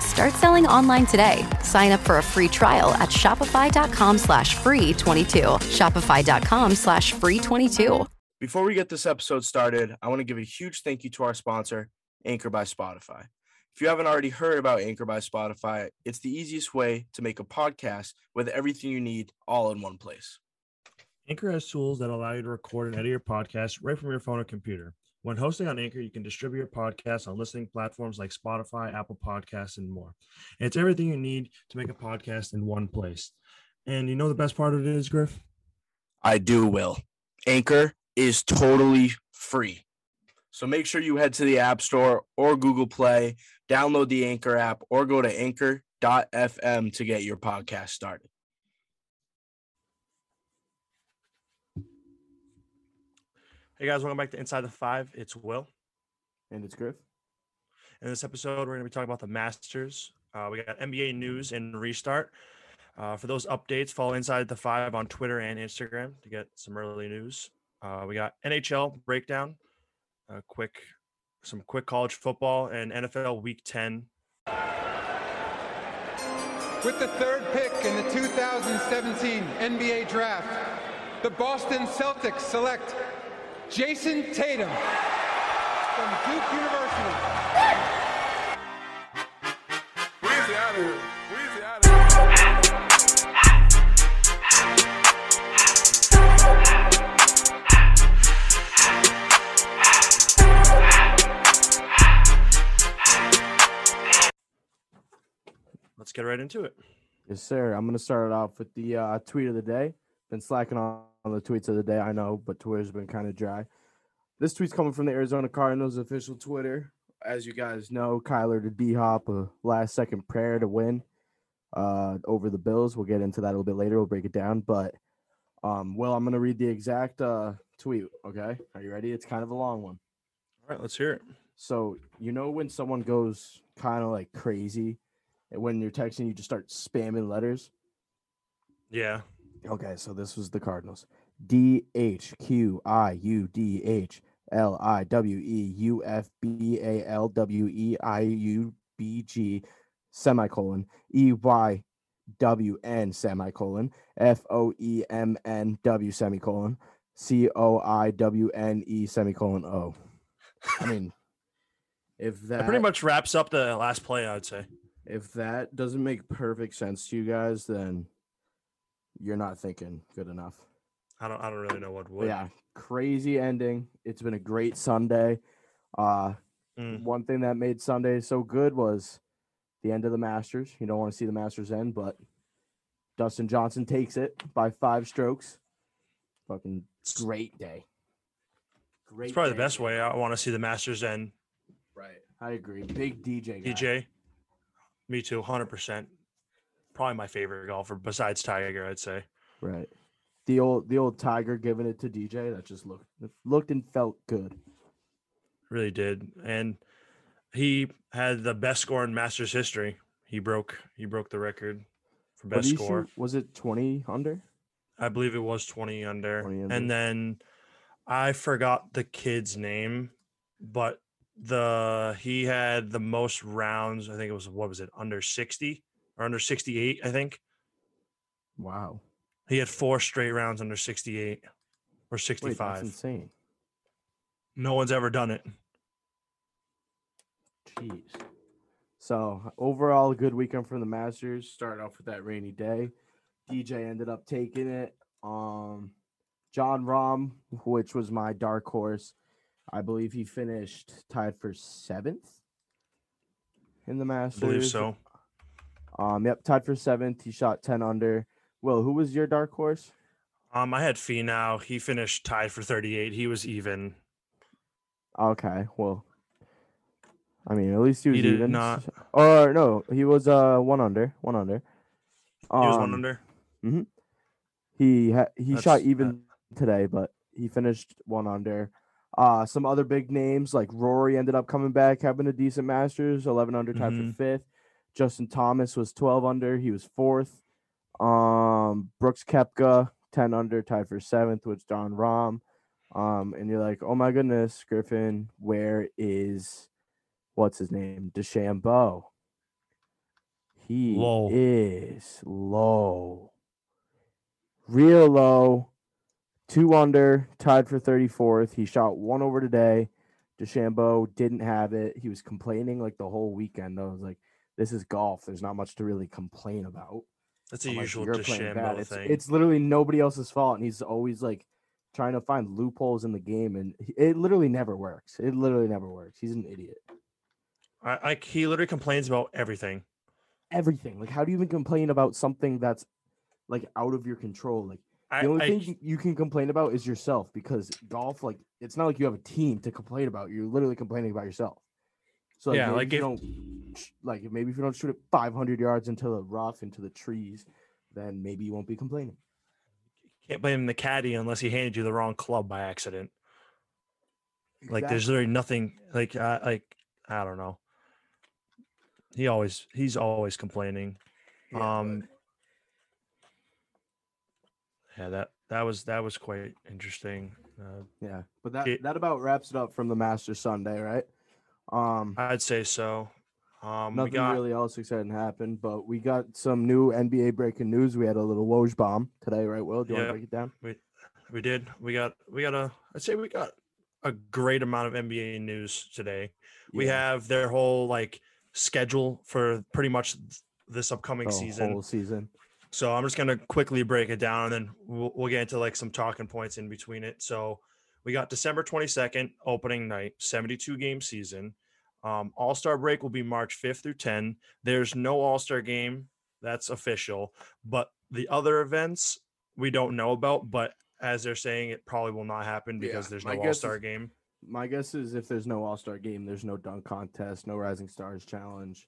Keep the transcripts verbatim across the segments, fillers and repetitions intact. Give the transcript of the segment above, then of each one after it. Start selling online today. Sign up for a free trial at shopify.com slash free 22. Shopify.com slash free 22. Before we get this episode started, I want to give a huge thank you to our sponsor, Anchor by Spotify. If you haven't already heard about Anchor by Spotify, it's the easiest way to make a podcast with everything you need all in one place. Anchor has tools that allow you to record and edit your podcast right from your phone or computer. When hosting on Anchor, you can distribute your podcast on listening platforms like Spotify, Apple Podcasts, and more. And it's everything you need to make a podcast in one place. And you know the best part of it is, Griff? I do, Will. Anchor is totally free. So make sure you head to the App Store or Google Play, download the Anchor app, or go to anchor dot f m to get your podcast started. Hey guys, welcome back to Inside the Five. It's Will. And it's Griff. In this episode, we're going to be talking about the Masters. Uh, we got N B A news and restart. Uh, for those updates, follow Inside the Five on Twitter and Instagram to get some early news. Uh, we got N H L breakdown, uh, quick, some quick college football, and N F L Week ten. With the third pick in the two thousand seventeen N B A Draft, the Boston Celtics select Jason Tatum from Duke University. Weezy out of here. Weezy out of here. Let's get right into it. Yes, sir. I'm going to start it off with the uh, tweet of the day. Been slacking on the tweets of the day, I know, but Twitter's been kind of dry. This tweet's coming from the Arizona Cardinals official Twitter. As you guys know, Kyler to D-Hop, a last-second prayer to win uh, over the Bills. We'll get into that a little bit later. We'll break it down. But, um, well, I'm going to read the exact uh, tweet, okay? Are you ready? It's kind of a long one. All right, let's hear it. So, you know when someone goes kind of like crazy, and when you're texting, you just start spamming letters? Yeah. Okay, so this was the Cardinals. D H Q I U D H L I W E U F B A L W E I U B G semicolon E Y W N semicolon F O E M N W semicolon C O I W N E semicolon O. I mean, if that... that pretty much wraps up the last play, I would say. If that doesn't make perfect sense to you guys, then... you're not thinking good enough. I don't I don't really know what would. Yeah, crazy ending. It's been a great Sunday. Uh, mm. One thing that made Sunday so good was the end of the Masters. You don't want to see the Masters end, but Dustin Johnson takes it by five strokes. Fucking great day. Great it's probably day. The best way I want to see the Masters end. Right. I agree. Big D J guy. D J? Me too, one hundred percent. Probably my favorite golfer besides Tiger, I'd say. Right, the old the old Tiger giving it to D J, that just looked looked and felt good. Really did, and he had the best score in Masters history. He broke he broke the record for best score. Shoot, was it twenty under? I believe it was twenty under. twenty under. And then I forgot the kid's name, but the he had the most rounds. I think it was what was it under sixty. Or under sixty-eight, I think. Wow. He had four straight rounds under sixty-eight or sixty-five. Wait, that's insane. No one's ever done it. Jeez. So, overall, a good weekend from the Masters. Started off with that rainy day. D J ended up taking it. Um, John Rahm, which was my dark horse. I believe he finished tied for seventh in the Masters. I believe so. Um, yep, tied for seventh. He shot ten under. Will, who was your dark horse? Um, I had Finau. He finished tied for thirty-eight. He was even. Okay, well, I mean, at least he was he did even. Not... Or no, he was uh one under, one under. Um, he was one under. Mm-hmm. He ha- he That's, shot even that... today, but he finished one under. Uh, some other big names like Rory ended up coming back, having a decent Masters, eleven under, tied mm-hmm. for fifth. Justin Thomas was twelve under, he was fourth. Um, Brooks Koepka, ten under, tied for seventh, with John Rahm. Um, and you're like, oh my goodness, Griffin, where is what's his name? DeChambeau. He low. is low, real low, two under, tied for thirty-fourth. He shot one over today. DeChambeau didn't have it. He was complaining like the whole weekend. I was like, this is golf. There's not much to really complain about. That's a I'm usual like, DeChambeau thing. It's, it's literally nobody else's fault. And he's always like, trying to find loopholes in the game, and it literally never works. It literally never works. He's an idiot. I, I he literally complains about everything. Everything. Like, how do you even complain about something that's like out of your control? Like I, the only I, thing you can complain about is yourself, because golf, like, it's not like you have a team to complain about. You're literally complaining about yourself. So like, yeah, like if, if you don't, like maybe if you don't shoot it five hundred yards into the rough, into the trees, then maybe you won't be complaining. Can't blame the caddy unless he handed you the wrong club by accident. Exactly. Like, there's literally nothing. Like, uh, like I don't know. He always he's always complaining. Yeah, um, but... yeah that that was that was quite interesting. Uh, yeah, but that it, that about wraps it up from the Masters Sunday, right? Um, I'd say so. Um, nothing we got... really else exciting happened, but we got some new N B A breaking news. We had a little Woj bomb today, right, Will? Do you yeah, want to break it down? We, we did. We got we got a I'd say we got a great amount of N B A news today. Yeah. We have their whole like schedule for pretty much this upcoming oh, season. Whole season. So I'm just gonna quickly break it down, and then we'll, we'll get into like some talking points in between it. So we got December twenty-second, opening night, seventy-two game season. Um, All-Star break will be March fifth through tenth. There's no All-Star game. That's official. But the other events we don't know about, but as they're saying, it probably will not happen because yeah, there's no All-Star is, game. My guess is if there's no All-Star game, there's no dunk contest, no Rising Stars challenge,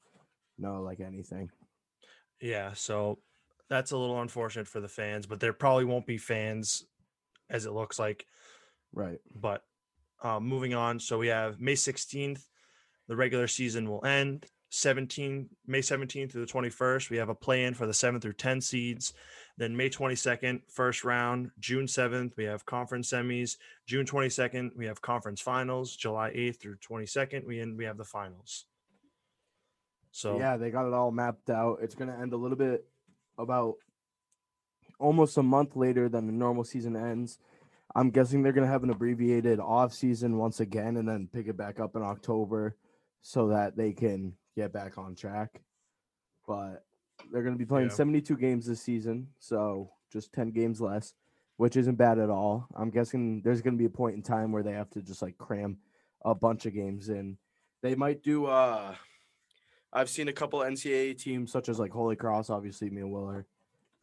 no like anything. Yeah, so that's a little unfortunate for the fans, but there probably won't be fans as it looks like. Right. But um, moving on, so we have May sixteenth. The regular season will end May seventeenth through the twenty-first. We have a play-in for the seventh through ten seeds. Then May twenty-second, first round. June seventh, we have conference semis. June twenty-second, we have conference finals. July eighth through twenty-second, we end, we have the finals. So yeah, they got it all mapped out. It's going to end a little bit about almost a month later than the normal season ends. I'm guessing they're going to have an abbreviated off season once again, and then pick it back up in October, so that they can get back on track. But they're going to be playing yeah. seventy-two games this season, so just ten games less, which isn't bad at all. I'm guessing there's going to be a point in time where they have to just, like, cram a bunch of games in. They might do uh, – I've seen a couple N C double A teams, such as, like, Holy Cross. Obviously, me and Will are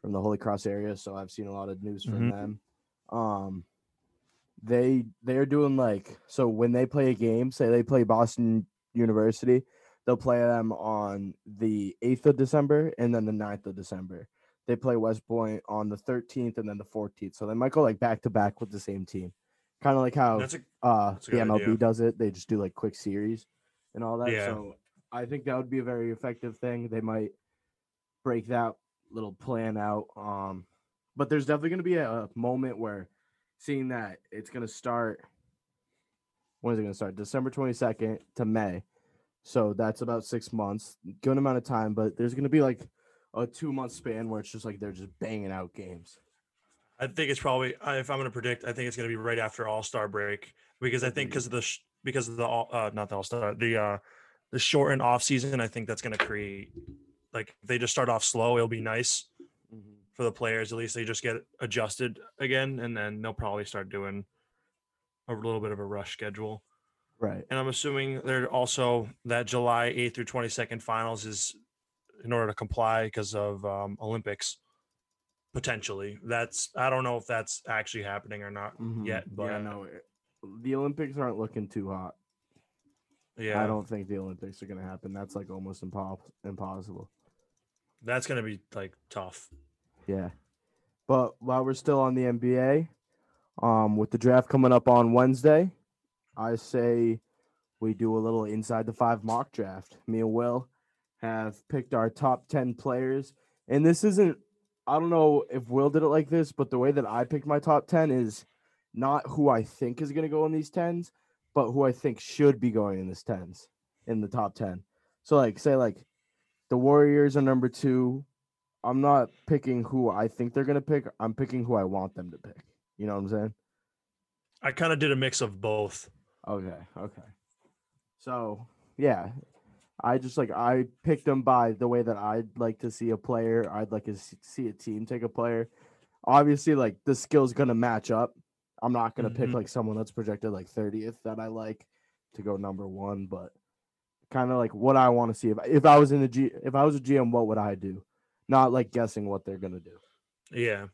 from the Holy Cross area, so I've seen a lot of news from mm-hmm. them. Um, they They're doing, like – so when they play a game, say they play Boston – University, they'll play them on the eighth of December and then the ninth of December. They play West Point on the thirteenth and then the fourteenth. So they might go like back to back with the same team, kind of like how that's a, uh that's the M L B idea. Does it. They just do like quick series and all that. Yeah. So I think that would be a very effective thing. They might break that little plan out. Um, but there's definitely going to be a, a moment where seeing that it's going to start. When is it going to start? December twenty-second to May. So that's about six months. Good amount of time, but there's going to be like a two-month span where it's just like they're just banging out games. I think it's probably, if I'm going to predict, I think it's going to be right after All-Star break, because I think because of the, because of the, uh, not the All-Star, the uh, the shortened off season, I think that's going to create, like, if they just start off slow, it'll be nice mm-hmm. for the players. At least they just get adjusted again, and then they'll probably start doing a little bit of a rush schedule. Right. And I'm assuming they're also that July eighth through twenty-second finals is in order to comply because of um, Olympics potentially. That's, I don't know if that's actually happening or not mm-hmm. yet, but yeah, no, the Olympics aren't looking too hot. Yeah. I don't think the Olympics are going to happen. That's like almost impo- impossible. That's going to be like tough. Yeah. But while we're still on the N B A, um, with the draft coming up on Wednesday, I say we do a little inside the five mock draft. Me and Will have picked our top ten players. And this isn't, I don't know if Will did it like this, but the way that I picked my top ten is not who I think is going to go in these tens, but who I think should be going in this tens, in the top ten. So like, say like the Warriors are number two. I'm not picking who I think they're going to pick. I'm picking who I want them to pick. You know what I'm saying? I kind of did a mix of both. Okay. Okay. So yeah, I just like, I picked them by the way that I'd like to see a player. I'd like to see a team take a player. Obviously like the skill's going to match up. I'm not going to mm-hmm. pick like someone that's projected like thirtieth that I like to go number one, but kind of like what I want to see. If, if I was in the G, if I was a G M, what would I do? Not like guessing what they're going to do. Yeah.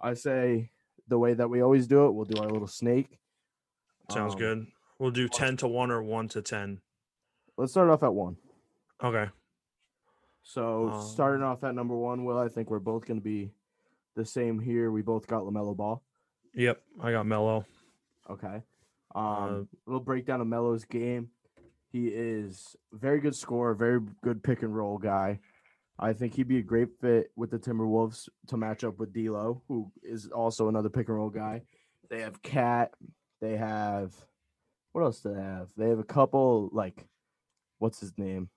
I say the way that we always do it, we'll do our little snake. Sounds um, good. We'll do ten to one or one to ten. Let's start off at one. Okay. So um, starting off at number one, Will, I think we're both going to be the same here. We both got LaMelo Ball. Yep, I got Melo. Okay. Um, uh, little breakdown of Melo's game. He is very good scorer, very good pick and roll guy. I think he'd be a great fit with the Timberwolves to match up with D'Lo, who is also another pick and roll guy. They have Cat. They have what else do they have? They have a couple like what's his name?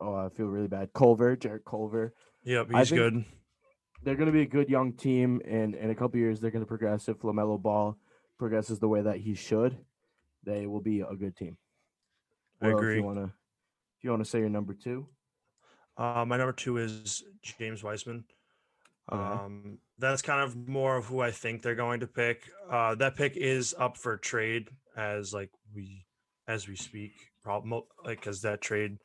Oh, I feel really bad. Culver, Jarrett Culver. Yep, he's good. They're going to be a good young team, and in a couple of years, they're going to progress. If LaMelo Ball progresses the way that he should, they will be a good team. Well, I agree. If you want to, if you want to say your number two, uh, my number two is James Wiseman. Okay. Um, that's kind of more of who I think they're going to pick. Uh, that pick is up for trade as like we as we speak, probably like because that trade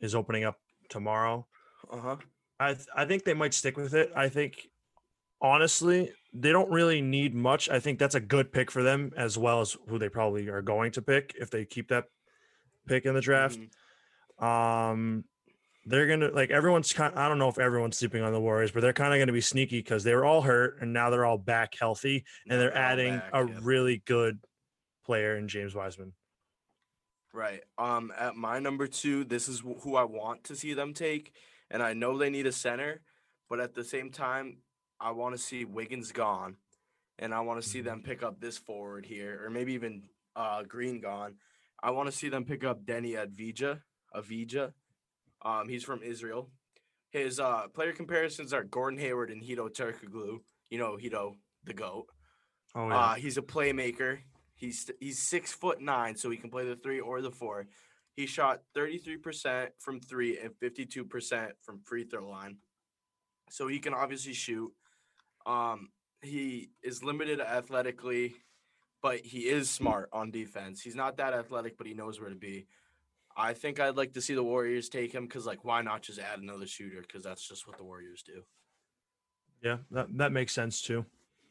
is opening up tomorrow. Uh huh. I th- I think they might stick with it. I think, honestly, they don't really need much. I think that's a good pick for them, as well as who they probably are going to pick if they keep that pick in the draft. Mm-hmm. Um, they're going to – like everyone's kind – I don't know if everyone's sleeping on the Warriors, but they're kind of going to be sneaky because they were all hurt, and now they're all back healthy, and they're, they're adding back, a yeah. really good player in James Wiseman. Right. Um, at my number two, this is who I want to see them take. And I know they need a center, but at the same time, I want to see Wiggins gone, and I want to see them pick up this forward here, or maybe even uh, Green gone. I want to see them pick up Deni Avdija. Avdija, um, he's from Israel. His uh, player comparisons are Gordon Hayward and Hedo Turkoglu. You know Hedo, the GOAT. Oh yeah. Uh, he's a playmaker. He's he's six foot nine, so he can play the three or the four. He shot thirty-three percent from three and fifty-two percent from free throw line. So he can obviously shoot. Um, he is limited athletically, but he is smart on defense. He's not that athletic, but he knows where to be. I think I'd like to see the Warriors take him because, like, why not just add another shooter? Because that's just what the Warriors do. Yeah, that, that makes sense too.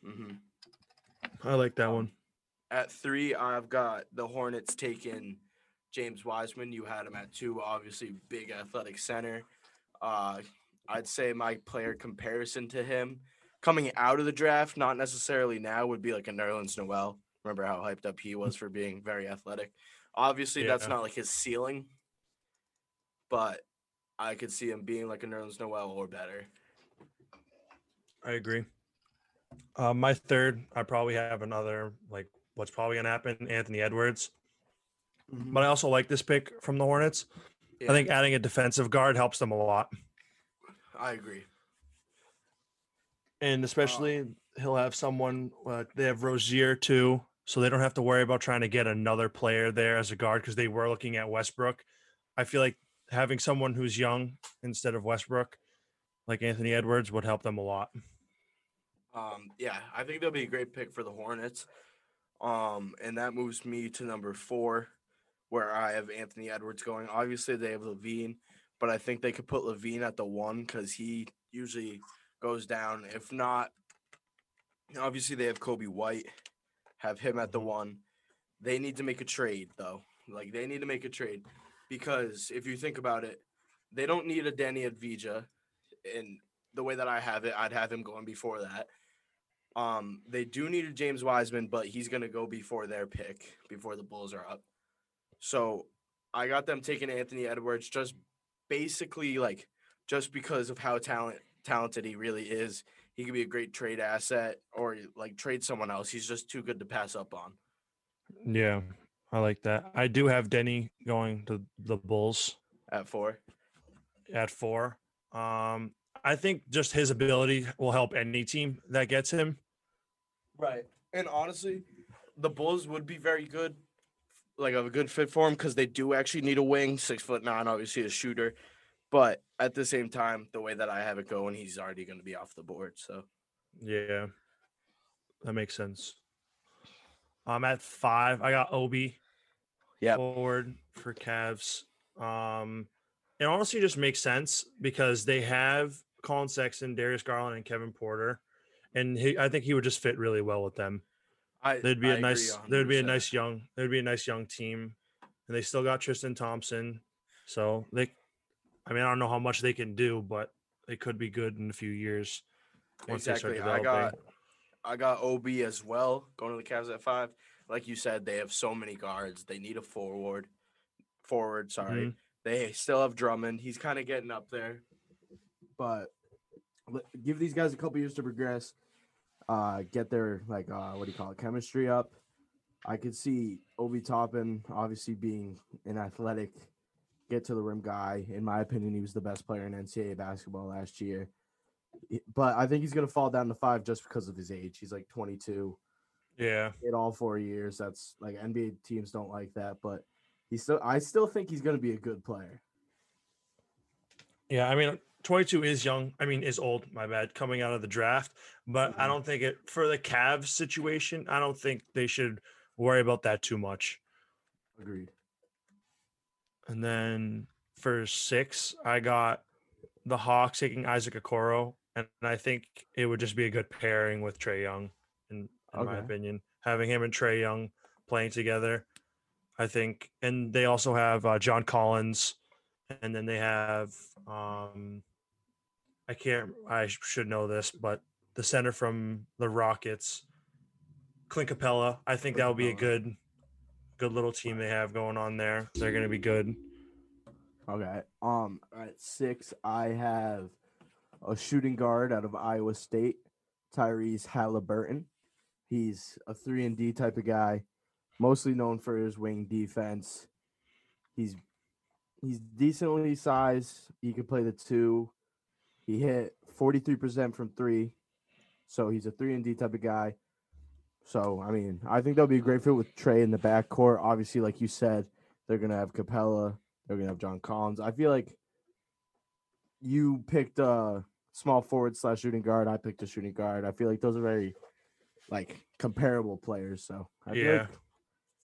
Mm-hmm. I like that one. At three, I've got the Hornets taking – James Wiseman. You had him at two, obviously big athletic center. Uh, I'd say my player comparison to him coming out of the draft, not necessarily now, would be like a Nerlens Noel. Remember how hyped up he was for being very athletic. Obviously, yeah. That's not like his ceiling, but I could see him being like a Nerlens Noel or better. I agree. Uh, my third, I probably have another, like what's probably going to happen, Anthony Edwards. Mm-hmm. But I also like this pick from the Hornets. Yeah. I think adding a defensive guard helps them a lot. I agree. And especially um, he'll have someone, uh, they have Rozier too, so they don't have to worry about trying to get another player there as a guard because they were looking at Westbrook. I feel like having someone who's young instead of Westbrook like Anthony Edwards would help them a lot. Um, yeah, I think that'll be a great pick for the Hornets. Um, and that moves me to number four, where I have Anthony Edwards going. Obviously, they have Levine, but I think they could put Levine at the one because he usually goes down. If not, obviously they have Kobe White, have him at the one. They need to make a trade, though. Like, they need to make a trade because if you think about it, they don't need a Deni Avdija. And the way that I have it, I'd have him going before that. Um, they do need a James Wiseman, but he's going to go before their pick, before the Bulls are up. So I got them taking Anthony Edwards just basically like just because of how talent talented he really is. He could be a great trade asset or like trade someone else. He's just too good to pass up on. Yeah, I like that. I do have Deni going to the Bulls. At four? At four. Um, I think just his ability will help any team that gets him. Right. And honestly, the Bulls would be very good, like a good fit for him because they do actually need a wing, six foot nine, obviously a shooter. But at the same time, the way that I have it going, he's already going to be off the board. So, yeah, that makes sense. I'm um, at five. I got Obi yep. forward for Cavs. Um, it honestly just makes sense because they have Colin Sexton, Darius Garland, and Kevin Porter, and he, I think he would just fit really well with them. I, there'd be I a nice, one hundred percent. there'd be a nice young, there'd be a nice young team, and they still got Tristan Thompson. So they, I mean, I don't know how much they can do, but they could be good in a few years. Once exactly. They start developing. I got, I got O B as well going to the Cavs at five. Like you said, they have so many guards. They need a forward, forward. Sorry, mm-hmm. They still have Drummond. He's kind of getting up there, but give these guys a couple years to progress. Uh, get their, like, uh, what do you call it, chemistry up. I could see Obi Toppin obviously being an athletic, get-to-the-rim guy. In my opinion, he was the best player in N C double A basketball last year. But I think he's going to fall down to five just because of his age. He's, like, twenty-two. Yeah. In all four years. That's, like, N B A teams don't like that. But he still, I still think he's going to be a good player. Yeah, I mean – twenty-two is young. I mean, is old, my bad, coming out of the draft. But mm-hmm. I don't think it – for the Cavs situation, I don't think they should worry about that too much. Agreed. And then for six, I got the Hawks taking Isaac Okoro, and I think it would just be a good pairing with Trey Young, in, in okay. my opinion. Having him and Trey Young playing together, I think. And they also have uh, John Collins, and then they have um, – I can't, I should know this, but the center from the Rockets, Clint Capella. I think that would be a good, good little team they have going on there. They're going to be good. Okay. Um, at six, I have a shooting guard out of Iowa State, Tyrese Halliburton. He's a three and D type of guy, mostly known for his wing defense. He's, he's decently sized. He could play the two. He hit forty-three percent from three, so he's a three and D type of guy. So, I mean, I think that'll be a great fit with Trey in the backcourt. Obviously, like you said, they're going to have Capella. They're going to have John Collins. I feel like you picked a small forward slash shooting guard. I picked a shooting guard. I feel like those are very, like, comparable players. So, I feel yeah. like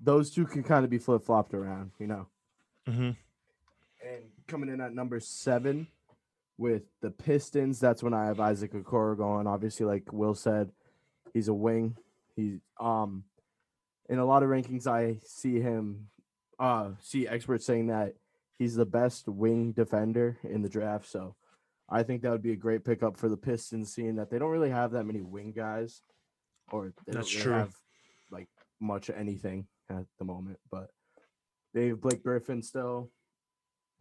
Those two can kind of be flip-flopped around, you know. Mm-hmm. And coming in at number seven, with the Pistons, that's when I have Isaac Okoro going. Obviously, like Will said, he's a wing. He um, in a lot of rankings, I see him, uh, see experts saying that he's the best wing defender in the draft. So I think that would be a great pickup for the Pistons, seeing that they don't really have that many wing guys, or they that's don't really true. have like much of anything at the moment. But they have Blake Griffin still.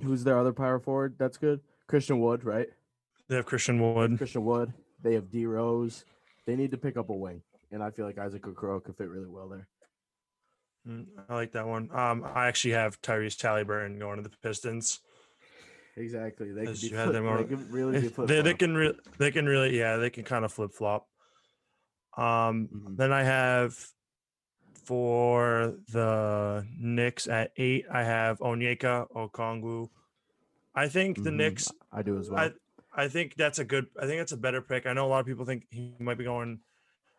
Who's their other power forward? That's good. Christian Wood, right? They have Christian Wood. Christian Wood. They have D Rose. They need to pick up a wing, and I feel like Isaac Okoro could fit really well there. I like that one. Um, I actually have Tyrese Halliburton going to the Pistons. Exactly. They, could be flip, they can really be flip. They, they can really, they can really, yeah, they can kind of flip flop. Um, mm-hmm. Then I have for the Knicks at eight, I have Onyeka Okongwu. I think the mm-hmm. Knicks. I do as well. I, I think that's a good. I think that's a better pick. I know a lot of people think he might be going.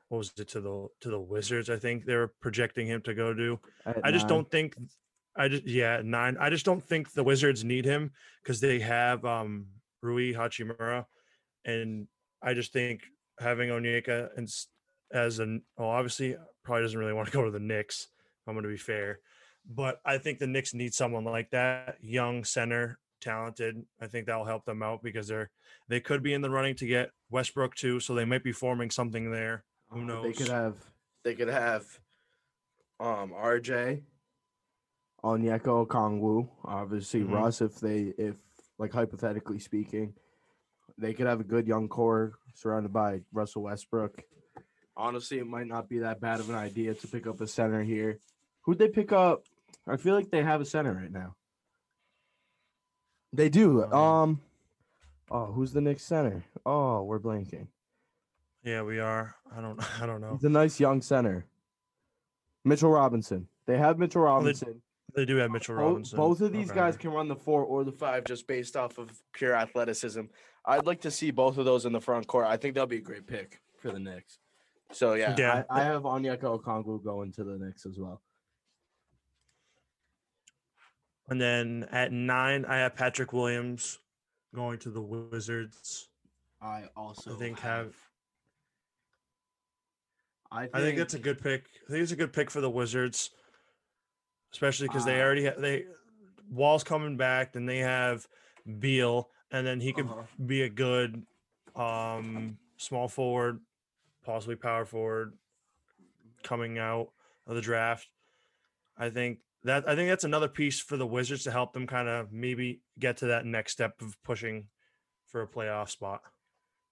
What was it to the to the Wizards? I think they were projecting him to go to. At I just nine. don't think. I just yeah nine. I just don't think the Wizards need him because they have um, Rui Hachimura, and I just think having Onyeka and as an oh obviously probably doesn't really want to go to the Knicks. If I'm going to be fair, but I think the Knicks need someone like that, young center. Talented. I think that'll help them out because they're they could be in the running to get Westbrook too, so they might be forming something there. Who knows? They could have they could have um R J, Onyeka Okongwu, obviously mm-hmm. Russ if they if like hypothetically speaking, they could have a good young core surrounded by Russell Westbrook. Honestly, it might not be that bad of an idea to pick up a center here. Who'd they pick up? I feel like they have a center right now. They do. Um, oh, who's the Knicks center? Oh, we're blanking. Yeah, we are. I don't. I don't know. He's a nice young center. Mitchell Robinson. They have Mitchell Robinson. They, they do have Mitchell Robinson. Both, both of these okay. guys can run the four or the five, just based off of pure athleticism. I'd like to see both of those in the front court. I think that'll be a great pick for the Knicks. So yeah, yeah. I, I have Onyeka Okongwu going to the Knicks as well. And then at nine, I have Patrick Williams going to the Wizards. I also I think have. have I, think, I think that's a good pick. I think it's a good pick for the Wizards, especially because uh, they already have they Wall's coming back, then they have Beal, and then he could uh-huh. be a good um, small forward, possibly power forward, coming out of the draft. I think. That I think that's another piece for the Wizards to help them kind of maybe get to that next step of pushing for a playoff spot.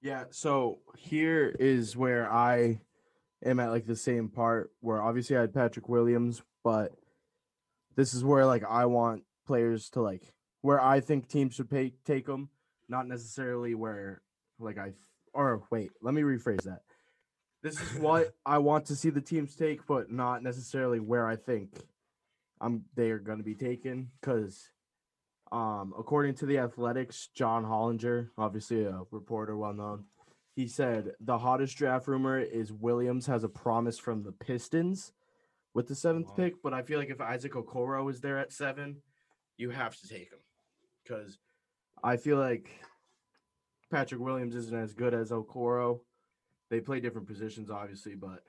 Yeah, so here is where I am at like the same part where obviously I had Patrick Williams, but this is where like I want players to like where I think teams should pay, take them, not necessarily where like I or wait, let me rephrase that. This is what I want to see the teams take, but not necessarily where I think I'm they are going to be taken because, um, according to The Athletics, John Hollinger, obviously a reporter well known, he said the hottest draft rumor is Williams has a promise from the Pistons with the seventh wow. pick. But I feel like if Isaac Okoro is there at seven, you have to take him because I feel like Patrick Williams isn't as good as Okoro. They play different positions, obviously, but.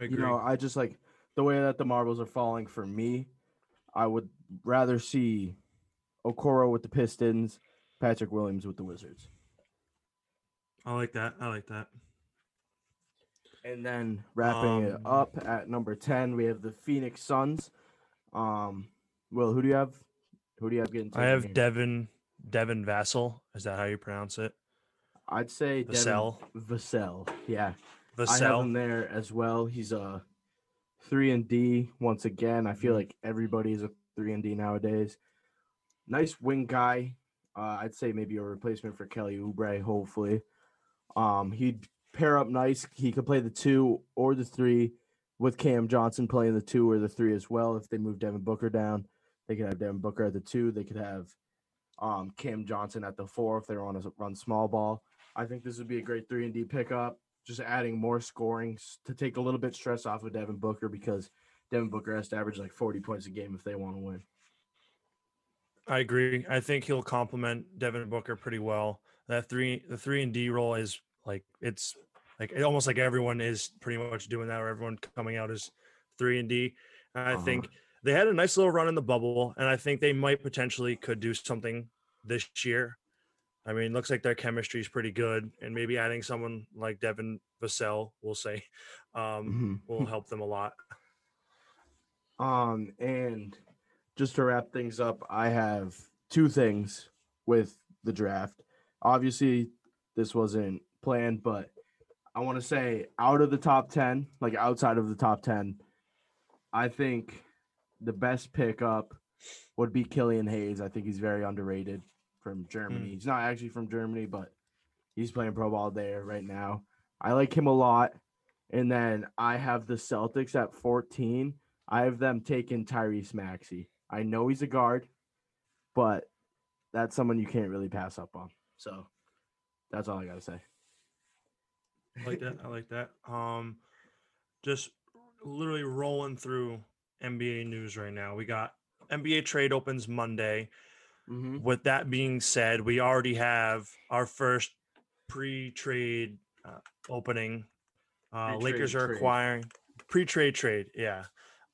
You know, I just like the way that the marbles are falling for me. I would rather see Okoro with the Pistons, Patrick Williams with the Wizards. I like that. I like that. And then wrapping um, it up at number ten, we have the Phoenix Suns. Um, Will, who do you have? Who do you have getting? I have here? Devin Devin Vassell. Is that how you pronounce it? I'd say Vassell. Devin Vassell. Yeah. Vassell. I have him there as well. He's a three and D once again. I feel like everybody is a three and D nowadays. Nice wing guy. Uh, I'd say maybe a replacement for Kelly Oubre. Hopefully, um, he'd pair up nice. He could play the two or the three, with Cam Johnson playing the two or the three as well. If they move Devin Booker down, they could have Devin Booker at the two. They could have um, Cam Johnson at the four if they want to run small ball. I think this would be a great three and D pickup. Just adding more scoring to take a little bit stress off of Devin Booker because Devin Booker has to average like forty points a game if they want to win. I agree. I think he'll complement Devin Booker pretty well. That three, the three and D role is like, it's like, it almost like everyone is pretty much doing that, or everyone coming out is three and D. And I uh-huh. think they had a nice little run in the bubble, and I think they might potentially could do something this year. I mean, looks like their chemistry is pretty good, and maybe adding someone like Devin Vassell, we'll say, um, mm-hmm. will help them a lot. Um, and just to wrap things up, I have two things with the draft. Obviously, this wasn't planned, but I want to say out of the top ten, like outside of the top ten, I think the best pickup would be Killian Hayes. I think he's very underrated. From Germany. Mm. He's not actually from Germany, but he's playing pro ball there right now. I like him a lot. And then I have the Celtics at fourteen. I have them taking Tyrese Maxey. I know he's a guard, but that's someone you can't really pass up on. So that's all I got to say. I like that. I like that. Um, just literally rolling through N B A news right now. We got N B A trade opens Monday. Mm-hmm. With that being said, we already have our first pre-trade uh, opening. Uh, pre-trade Lakers are trade. acquiring pre-trade trade. Yeah,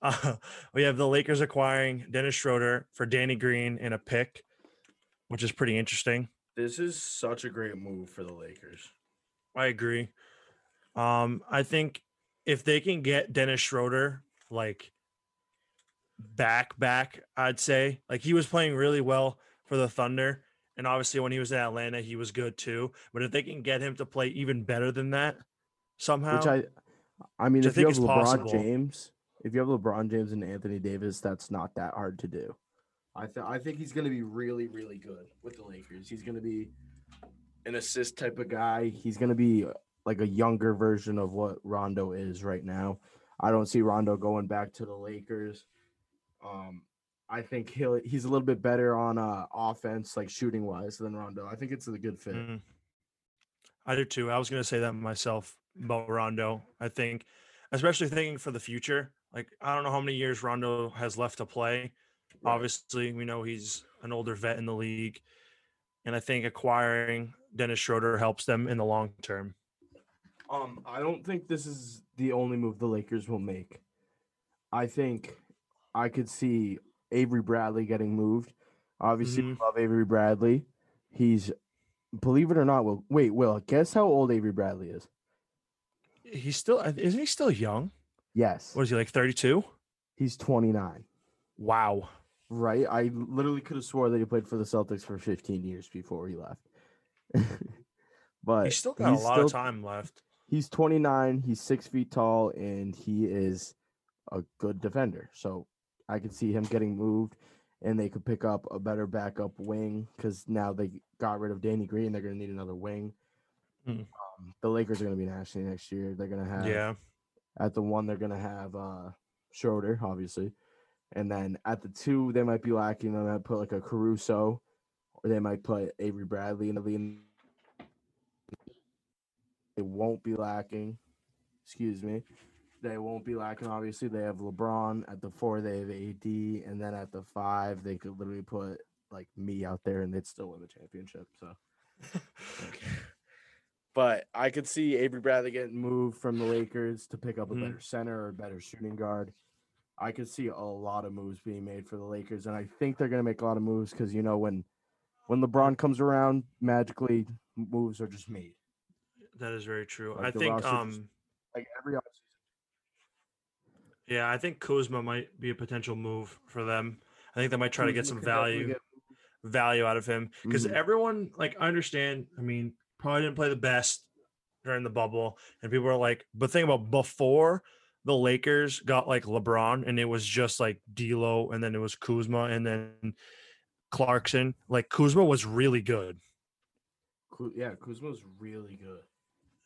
uh, we have the Lakers acquiring Dennis Schroeder for Danny Green and a pick, which is pretty interesting. This is such a great move for the Lakers. I agree. Um, I think if they can get Dennis Schroeder, like. back back I'd say, like, he was playing really well for the Thunder, and obviously when he was in Atlanta he was good too, but if they can get him to play even better than that somehow, which I I mean if I you have LeBron possible. James if you have LeBron James and Anthony Davis, that's not that hard to do. I, th- I think he's going to be really really good with the Lakers. He's going to be an assist type of guy. He's going to be like a younger version of what Rondo is right now. I don't see Rondo going back to the Lakers. Um, I think he'll he's a little bit better on uh, offense, like shooting wise, than Rondo. I think it's a good fit. Mm. I do too. I was gonna say that myself about Rondo. I think, especially thinking for the future, like I don't know how many years Rondo has left to play. Right. Obviously, we know he's an older vet in the league, and I think acquiring Dennis Schroeder helps them in the long term. Um, I don't think this is the only move the Lakers will make. I think. I could see Avery Bradley getting moved. Obviously, mm-hmm. we love Avery Bradley. He's, believe it or not, Will, wait, Will, guess how old Avery Bradley is? He's still, isn't he still young? Yes. What is he, like thirty-two? He's twenty-nine. Wow. Right? I literally could have swore that he played for the Celtics for fifteen years before he left. But he's still got he's a lot still, of time left. He's twenty-nine, he's six feet tall, and he is a good defender. So, I could see him getting moved, and they could pick up a better backup wing because now they got rid of Danny Green. They're going to need another wing. Mm. Um, the Lakers are going to be nasty next year. They're going to have yeah. at the one, they're going to have uh, Schroeder, obviously. And then at the two, they might be lacking. They might put like a Caruso, or they might put Avery Bradley in the league. They won't be lacking. Excuse me. They won't be lacking, obviously. They have LeBron. At the four, they have A D. And then at the five, they could literally put, like, me out there, and they'd still win the championship. So, okay. But I could see Avery Bradley getting moved from the Lakers to pick up a mm-hmm. better center or a better shooting guard. I could see a lot of moves being made for the Lakers, and I think they're going to make a lot of moves because, you know, when, when LeBron comes around, magically moves are just made. That is very true. Like I think – um, just, like, every – Yeah, I think Kuzma might be a potential move for them. I think they might try to get some value value out of him. Because mm-hmm. everyone, like, I understand, I mean, probably didn't play the best during the bubble. And people are like, but think about before the Lakers got, like, LeBron, and it was just, like, D'Lo, and then it was Kuzma, and then Clarkson. Like, Kuzma was really good. Yeah, Kuzma was really good.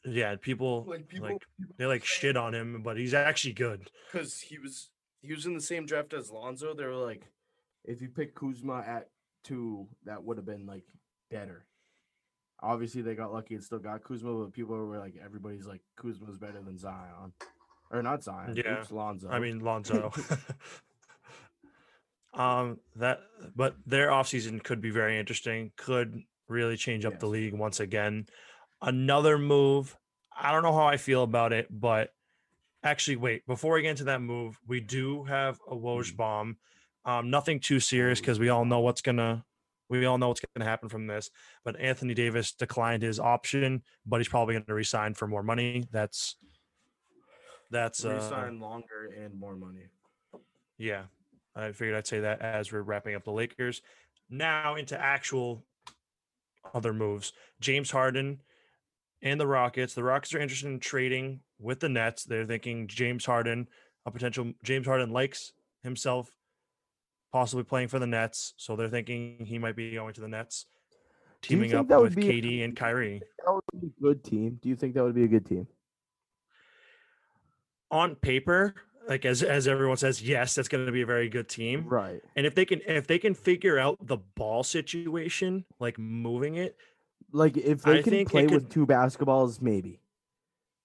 Yeah, people like, people, like they like shit on him, but he's actually good. Because he was he was in the same draft as Lonzo. They were like, if you pick Kuzma at two, that would have been like better. Obviously, they got lucky and still got Kuzma, but people were like, everybody's like, Kuzma's better than Zion, or not Zion. Yeah, oops, Lonzo. I mean Lonzo. Um, that, but their offseason could be very interesting, could really change up yes. the league once again. Another move, I don't know how I feel about it, but actually, wait, before we get into that move, we do have a Woj bomb. Um, nothing too serious because we all know what's gonna we all know what's gonna happen from this. But Anthony Davis declined his option, but he's probably gonna resign for more money. That's that's uh, resign longer and more money. Yeah, I figured I'd say that as we're wrapping up the Lakers. Now into actual other moves. James Harden and the Rockets. The Rockets are interested in trading with the Nets. They're thinking James Harden, a potential James Harden likes himself possibly playing for the Nets. So they're thinking he might be going to the Nets, teaming up with be, K D and Kyrie. That would be a good team. Do you think that would be a good team? On paper, like as as everyone says, yes, that's going to be a very good team. Right. And if they can if they can figure out the ball situation, like moving it, like if they I can play with could... two basketballs, maybe.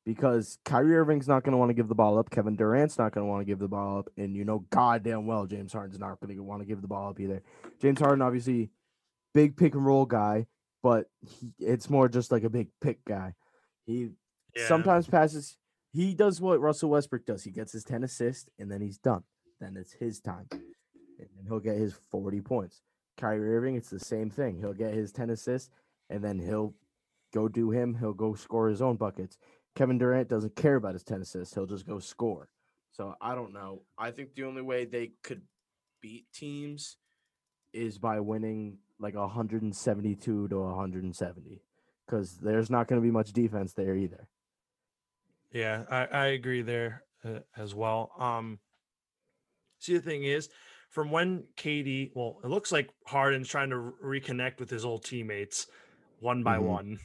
Because Kyrie Irving's not going to want to give the ball up. Kevin Durant's not going to want to give the ball up. And you know goddamn well James Harden's not going to want to give the ball up either. James Harden, obviously, big pick-and-roll guy, but he, it's more just like a big pick guy. He yeah. sometimes passes. He does what Russell Westbrook does. He gets his ten assists, and then he's done. Then it's his time. And he'll get his forty points. Kyrie Irving, it's the same thing. He'll get his ten assists, and then he'll go do him. He'll go score his own buckets. Kevin Durant doesn't care about his ten assists. He'll just go score. So I don't know. I think the only way they could beat teams is by winning like one seventy-two to one seventy because there's not going to be much defense there either. Yeah, I, I agree there uh, as well. Um, see, the thing is, from when K D, well, it looks like Harden's trying to reconnect with his old teammates one by mm-hmm. one.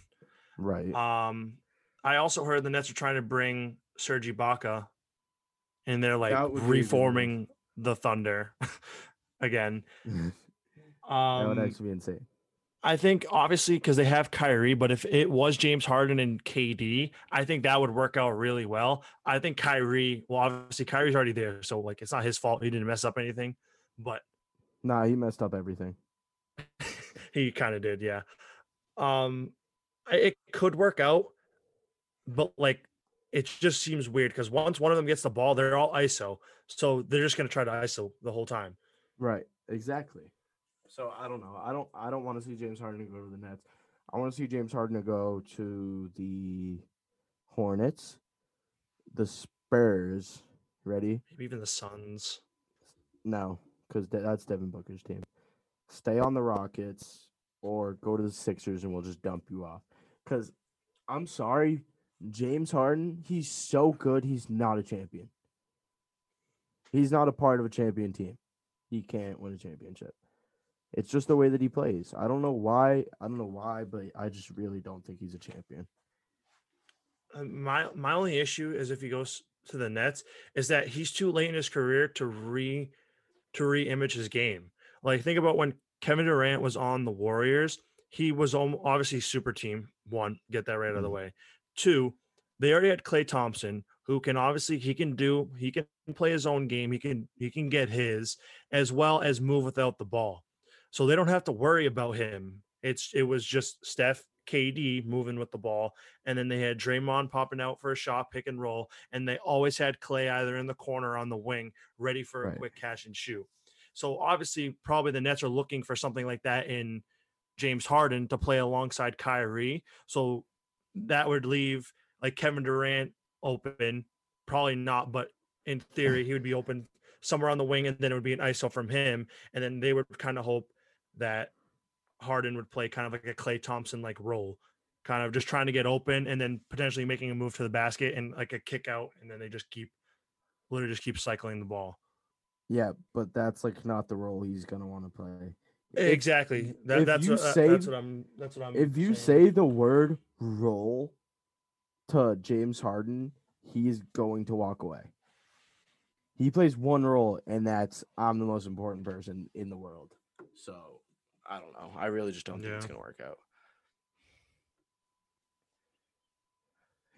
Right. Um, I also heard the Nets are trying to bring Serge Ibaka, and they're like reforming the Thunder again. um, that would actually be insane. I think obviously because they have Kyrie, but if it was James Harden and K D, I think that would work out really well. I think Kyrie, well, obviously Kyrie's already there, so like it's not his fault he didn't mess up anything. But nah, he messed up everything. He kind of did, yeah. Um, it could work out. But, like, it just seems weird because once one of them gets the ball, they're all I S O. So they're just going to try to I S O the whole time. Right. Exactly. So, I don't know. I don't I don't want to see James Harden go to the Nets. I want to see James Harden to go to the Hornets, the Spurs. Ready? Maybe even the Suns. No, because that's Devin Booker's team. Stay on the Rockets or go to the Sixers and we'll just dump you off. Because I'm sorry. James Harden, he's so good, he's not a champion. He's not a part of a champion team. He can't win a championship. It's just the way that he plays. I don't know why. I don't know why, but I just really don't think he's a champion. My my only issue is if he goes to the Nets is that he's too late in his career to re to re-image his game. Like, think about when Kevin Durant was on the Warriors. He was obviously super team. One, get that right mm-hmm. out of the way. Two, they already had Klay Thompson, who can obviously he can do he can play his own game. He can he can get his as well as move without the ball, so they don't have to worry about him. It's it was just Steph, K D moving with the ball, and then they had Draymond popping out for a shot, pick and roll, and they always had Klay either in the corner or on the wing, ready for right. a quick catch and shoot. So obviously, probably the Nets are looking for something like that in James Harden to play alongside Kyrie. So that would leave like Kevin Durant open, probably not, but in theory, he would be open somewhere on the wing, and then it would be an I S O from him. And then they would kind of hope that Harden would play kind of like a Klay Thompson like role, kind of just trying to get open and then potentially making a move to the basket and like a kick out. And then they just keep literally just keep cycling the ball. Yeah, but that's like not the role he's going to want to play. Exactly. That, if that's, you what, say, that's what I'm. That's what I'm. If you saying. say the word "roll" to James Harden, he is going to walk away. He plays one role, and that's I'm the most important person in the world. So I don't know. I really just don't think yeah. it's gonna work out.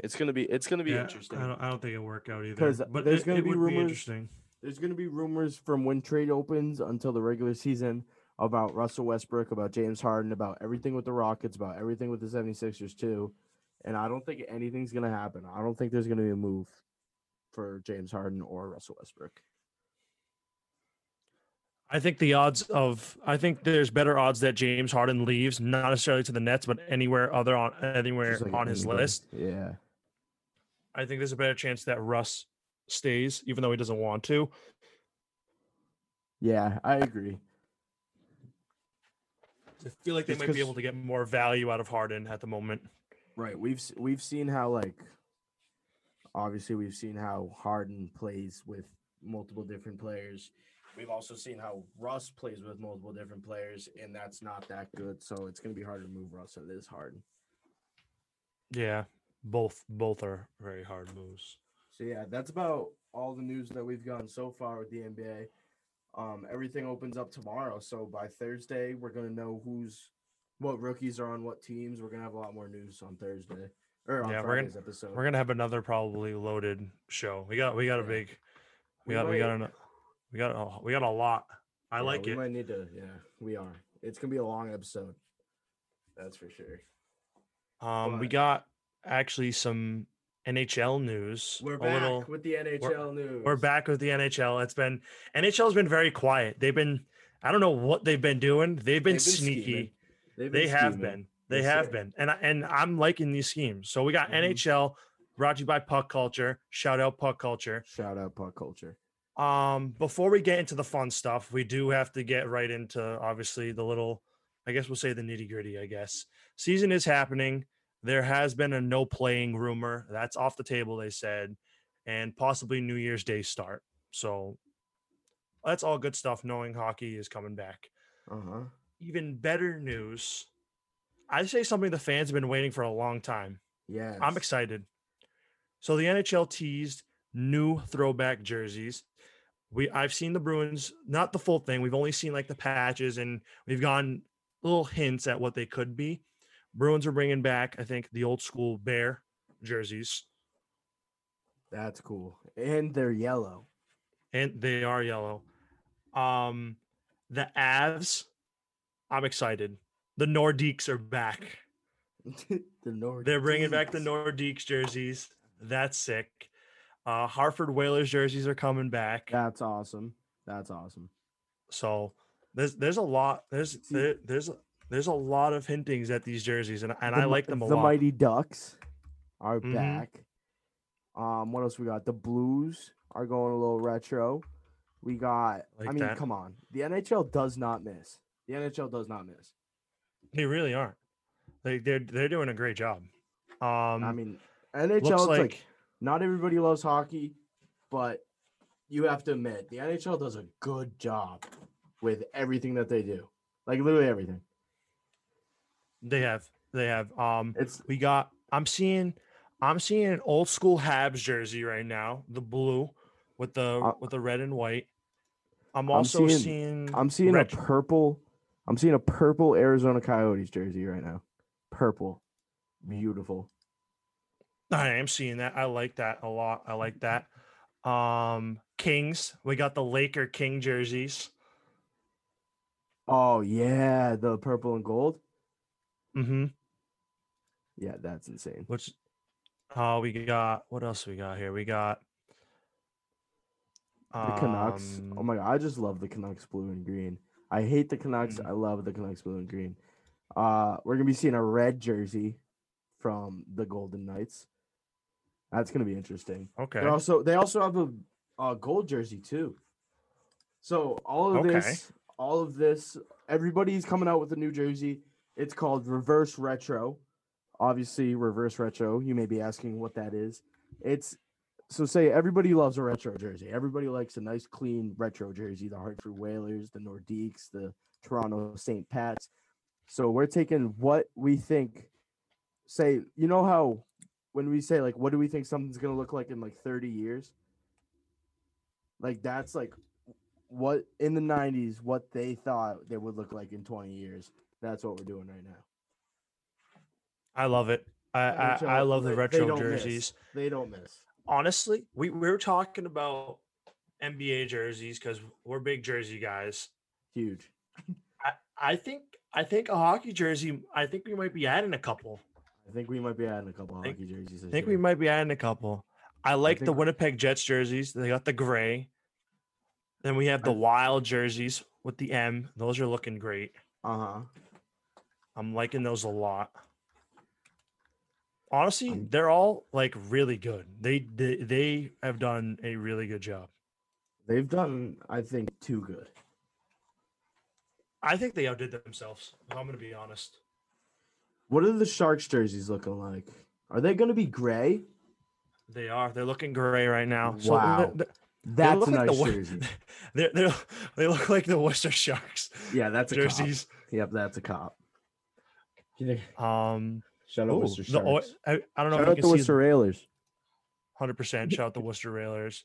It's gonna be. It's gonna be yeah, interesting. I don't, I don't think it'll work out either. But there's it, gonna it be rumors. Be interesting. There's going to be rumors from when trade opens until the regular season about Russell Westbrook, about James Harden, about everything with the Rockets, about everything with the 76ers too. And I don't think anything's going to happen. I don't think there's going to be a move for James Harden or Russell Westbrook. I think the odds of I think there's better odds that James Harden leaves, not necessarily to the Nets, but anywhere other on anywhere like on his anywhere. list. Yeah. I think there's a better chance that Russ stays, even though he doesn't want to. Yeah, I agree. I feel like they it's might be able to get more value out of Harden at the moment. Right. We've we've seen how like obviously we've seen how Harden plays with multiple different players. We've also seen how Russ plays with multiple different players, and that's not that good. So it's going to be hard to move Russ, and it is hard. Yeah, both both are very hard moves. So, yeah, that's about all the news that we've gotten so far with the N B A. Um, everything opens up tomorrow. So by Thursday, we're going to know who's what rookies are on what teams. We're going to have a lot more news on Thursday or on yeah, Friday's we're gonna, episode. We're going to have another probably loaded show. We got we got yeah. a big we, we got might, we got an. We got a, we got a lot. I yeah, like we it. We might need to, yeah, we are. It's going to be a long episode. That's for sure. Um, but we got actually some N H L news. We're back little, with the N H L we're, news. We're back with the N H L. It's been, N H L's been very quiet. They've been, I don't know what they've been doing. They've been, they've been sneaky. They've been they scheming. have been. They That's have it. been. And, I, and I'm liking these schemes. So we got mm-hmm. N H L brought to you by Puck Culture. Shout out Puck Culture. Shout out Puck Culture. Um, before we get into the fun stuff, we do have to get right into, obviously, the little, I guess we'll say the nitty gritty, I guess. Season is happening. There has been a no playing rumor. That's off the table, they said, and possibly New Year's Day start. So that's all good stuff, knowing hockey is coming back. Uh-huh. Even better news, I say something the fans have been waiting for a long time. Yes. I'm excited. So the N H L teased new throwback jerseys. We I've seen the Bruins, not the full thing. We've only seen like the patches, and we've gotten little hints at what they could be. Bruins are bringing back, I think, the old school bear jerseys. That's cool. And they're yellow. And they are yellow. Um, the Avs, I'm excited. The Nordiques are back. the Nordiques. They're bringing back the Nordiques jerseys. That's sick. Uh, Hartford Whalers jerseys are coming back. That's awesome. That's awesome. So there's there's a lot there's there, there's there's a lot of hintings at these jerseys, and, and the, I like them a the lot. The Mighty Ducks are mm-hmm. back. Um, what else we got? The Blues are going a little retro. We got. Like I mean, that. come on. The N H L does not miss. The N H L does not miss. They really aren't. Like they're they're doing a great job. Um, I mean, N H L looks it's like. like Not everybody loves hockey, but you have to admit, the N H L does a good job with everything that they do. Like, literally everything. They have. They have. Um, it's we got – I'm seeing I'm seeing an old-school Habs jersey right now, the blue with the uh, with the red and white. I'm also I'm seeing, seeing – I'm seeing red. a purple – I'm seeing a purple Arizona Coyotes jersey right now. Purple. Beautiful. I am seeing that. I like that a lot. I like that. Um, Kings. We got the Laker King jerseys. Oh, yeah. The purple and gold. Mm-hmm. Yeah, that's insane. Which, uh, we got, what else we got here? We got. Um, the Canucks. Oh, my God. I just love the Canucks blue and green. I hate the Canucks. Mm-hmm. I love the Canucks blue and green. Uh, we're going to be seeing a red jersey from the Golden Knights. That's going to be interesting. Okay. They're also, they also have a, a gold jersey too. So all of okay. this, all of this, everybody's coming out with a new jersey. It's called Reverse Retro. Obviously, Reverse Retro. You may be asking what that is. It's so say everybody loves a retro jersey. Everybody likes a nice, clean retro jersey. The Hartford Whalers, the Nordiques, the Toronto Saint Pats. So we're taking what we think. Say, you know how when we say, like, what do we think something's going to look like in, like, thirty years? Like, that's, like, what in the nineties, what they thought they would look like in twenty years. That's what we're doing right now. I love it. I, I, I love the retro jerseys. They don't miss. Honestly, we, we were talking about N B A jerseys because we're big jersey guys. Huge. I, I think I think a hockey jersey. I think we might be adding a couple. I think we might be adding a couple think, hockey jerseys. I think year. we might be adding a couple. I like I the Winnipeg Jets jerseys. They got the gray. Then we have the I, Wild jerseys with the M. Those are looking great. Uh huh. I'm liking those a lot. Honestly, um, they're all like really good. They, they they have done a really good job. They've done, I think, too good. I think they outdid themselves, if I'm going to be honest. What are the Sharks jerseys looking like? Are they going to be gray? They are. They're looking gray right now. Wow. So they're, they're, that's they a like nice the, jersey. They're, they're, they look like the Worcester Sharks. Yeah, that's a jerseys. Cop. Yep, that's a cop. Um, shout out ooh, Worcester Sharks. The, I, I don't know shout if out you can the Worcester see Railers. one hundred percent shout out the Worcester Railers.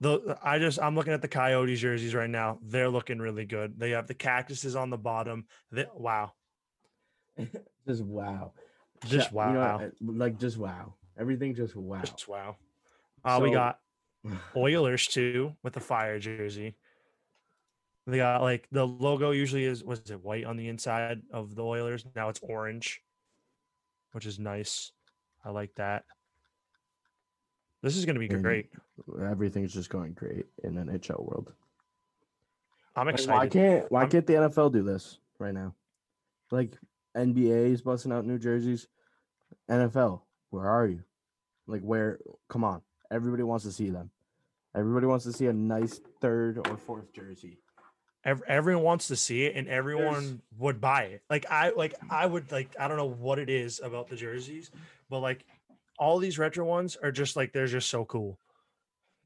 The, I just I'm looking at the Coyotes jerseys right now. They're looking really good. They have the cactuses on the bottom. They, wow, just wow, just wow, you know, like just wow. Everything just wow, just wow. Uh, so, we got Oilers too with the Fire jersey. They got like the logo usually is was it white on the inside of the Oilers. Now it's orange, which is nice. I like that. This is going to be great. Everything's just going great in the N H L world. I'm excited. Why can't Why I'm... can't the N F L do this right now? Like N B A is busting out new jerseys. N F L, where are you? Like where? Come on, everybody wants to see them. Everybody wants to see a nice third or fourth jersey. Every, everyone wants to see it, and everyone There's... would buy it. Like I like I would like I don't know what it is about the jerseys, but like. All these retro ones are just like, they're just so cool.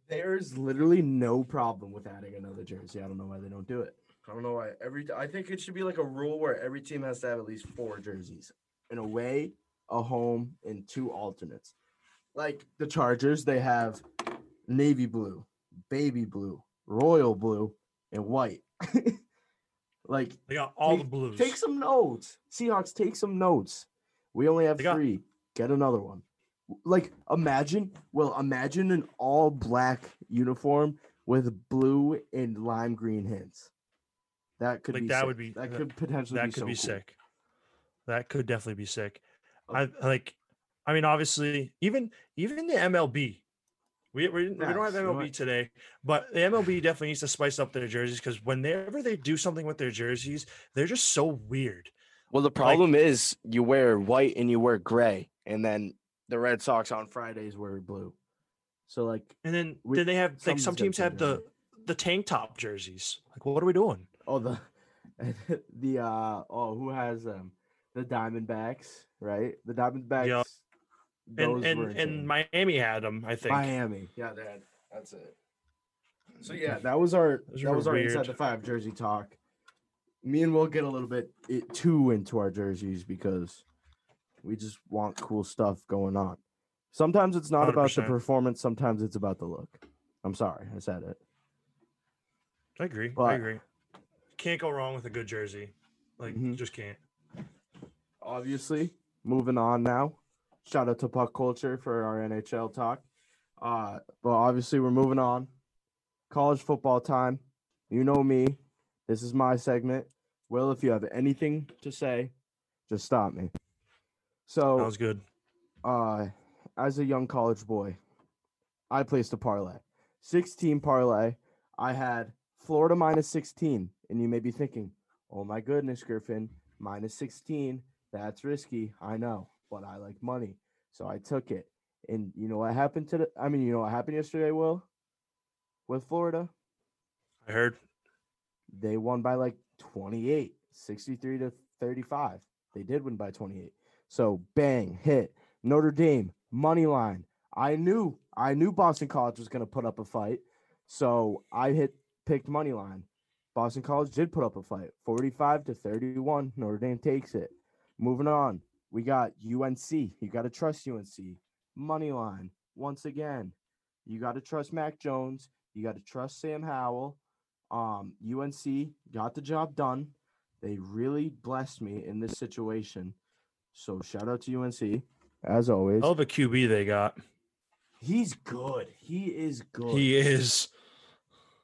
There's literally no problem with adding another jersey. I don't know why they don't do it. I don't know why. Every I think it should be like a rule where every team has to have at least four jerseys. An away, a home, and two alternates. Like the Chargers, they have navy blue, baby blue, royal blue, and white. Like they got all take, the blues. Take some notes. Seahawks, take some notes. We only have got- three. Get another one. Like imagine, well, imagine an all black uniform with blue and lime green hints. That could like be that sick. would be that, that could potentially that be could so be cool. sick. That could definitely be sick. Okay. I like, I mean, obviously, even even the M L B, we we, yes, we don't have M L B right. today, but the M L B definitely needs to spice up their jerseys because whenever they do something with their jerseys, they're just so weird. Well, the problem like, is you wear white and you wear gray, and then. The Red Sox on Fridays were blue. So like and then we, then they have like some teams have the the tank top jerseys. Like well, what are we doing? Oh the the uh oh who has them? The Diamondbacks, right? The Diamondbacks yep. those and and, were and Miami had them, I think. Miami. Yeah, they had that's it. So yeah, that was our those that was our weird. Inside the Five jersey talk. Me and Will get a little bit it too into our jerseys because we just want cool stuff going on. Sometimes it's not one hundred percent about the performance. Sometimes it's about the look. I'm sorry. I said it. I agree. But, I agree. Can't go wrong with a good jersey. Like, mm-hmm. just can't. Obviously, moving on now. Shout out to Puck Culture for our N H L talk. Uh, but obviously, we're moving on. College football time. You know me. This is my segment. Will, if you have anything to say, just stop me. So that was good. Uh, as a young college boy, I placed a parlay, sixteen parlay. I had Florida minus sixteen, and you may be thinking, "Oh my goodness, Griffin, minus sixteen. That's risky." I know, but I like money, so I took it. And you know what happened to the, I mean, you know what happened yesterday, Will, with Florida? I heard they won by like twenty-eight, sixty-three to thirty-five. They did win by twenty-eight. So bang, hit Notre Dame money line. I knew, I knew Boston College was going to put up a fight. So I hit picked money line. Boston College did put up a fight, forty-five to thirty-one. Notre Dame takes it. Moving on, we got U N C. You got to trust U N C money line once again. You got to trust Mac Jones. You got to trust Sam Howell. Um, U N C got the job done. They really blessed me in this situation. So shout out to U N C, as always. Hell of a Q B they got. He's good. He is good. He is.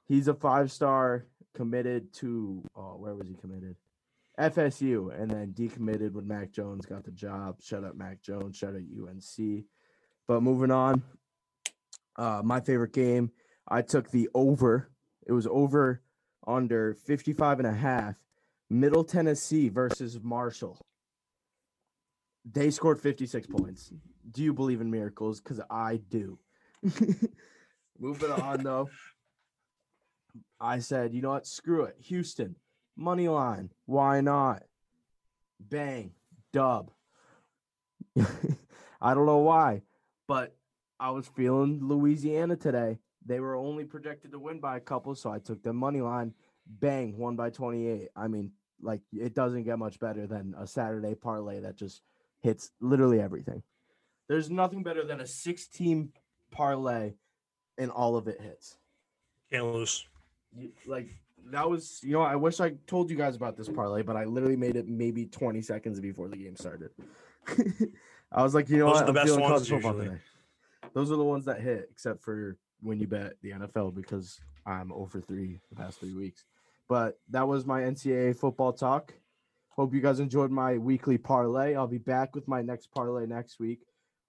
he's a five-star, committed to oh, where was he committed? F S U, and then decommitted when Mac Jones got the job. Shut up, Mac Jones. Shut up, U N C. But moving on, uh, my favorite game, I took the over. It was over under fifty-five and a half. Middle Tennessee versus Marshall. They scored fifty-six points. Do you believe in miracles? Because I do. Moving on, though. I said, you know what? Screw it. Houston, money line. Why not? Bang. Dub. I don't know why, but I was feeling Louisiana today. They were only projected to win by a couple, so I took the money line. Bang, won by twenty-eight. I mean, like, it doesn't get much better than a Saturday parlay that just hits literally everything. There's nothing better than a six-team parlay and all of it hits. Can't lose. Like, that was, you know, I wish I told you guys about this parlay, but I literally made it maybe twenty seconds before the game started. I was like, you know what? Those are the best ones usually. Those are the ones that hit, except for when you bet the N F L, because I'm oh for three the past three weeks. But that was my N C double A football talk. Hope you guys enjoyed my weekly parlay. I'll be back with my next parlay next week.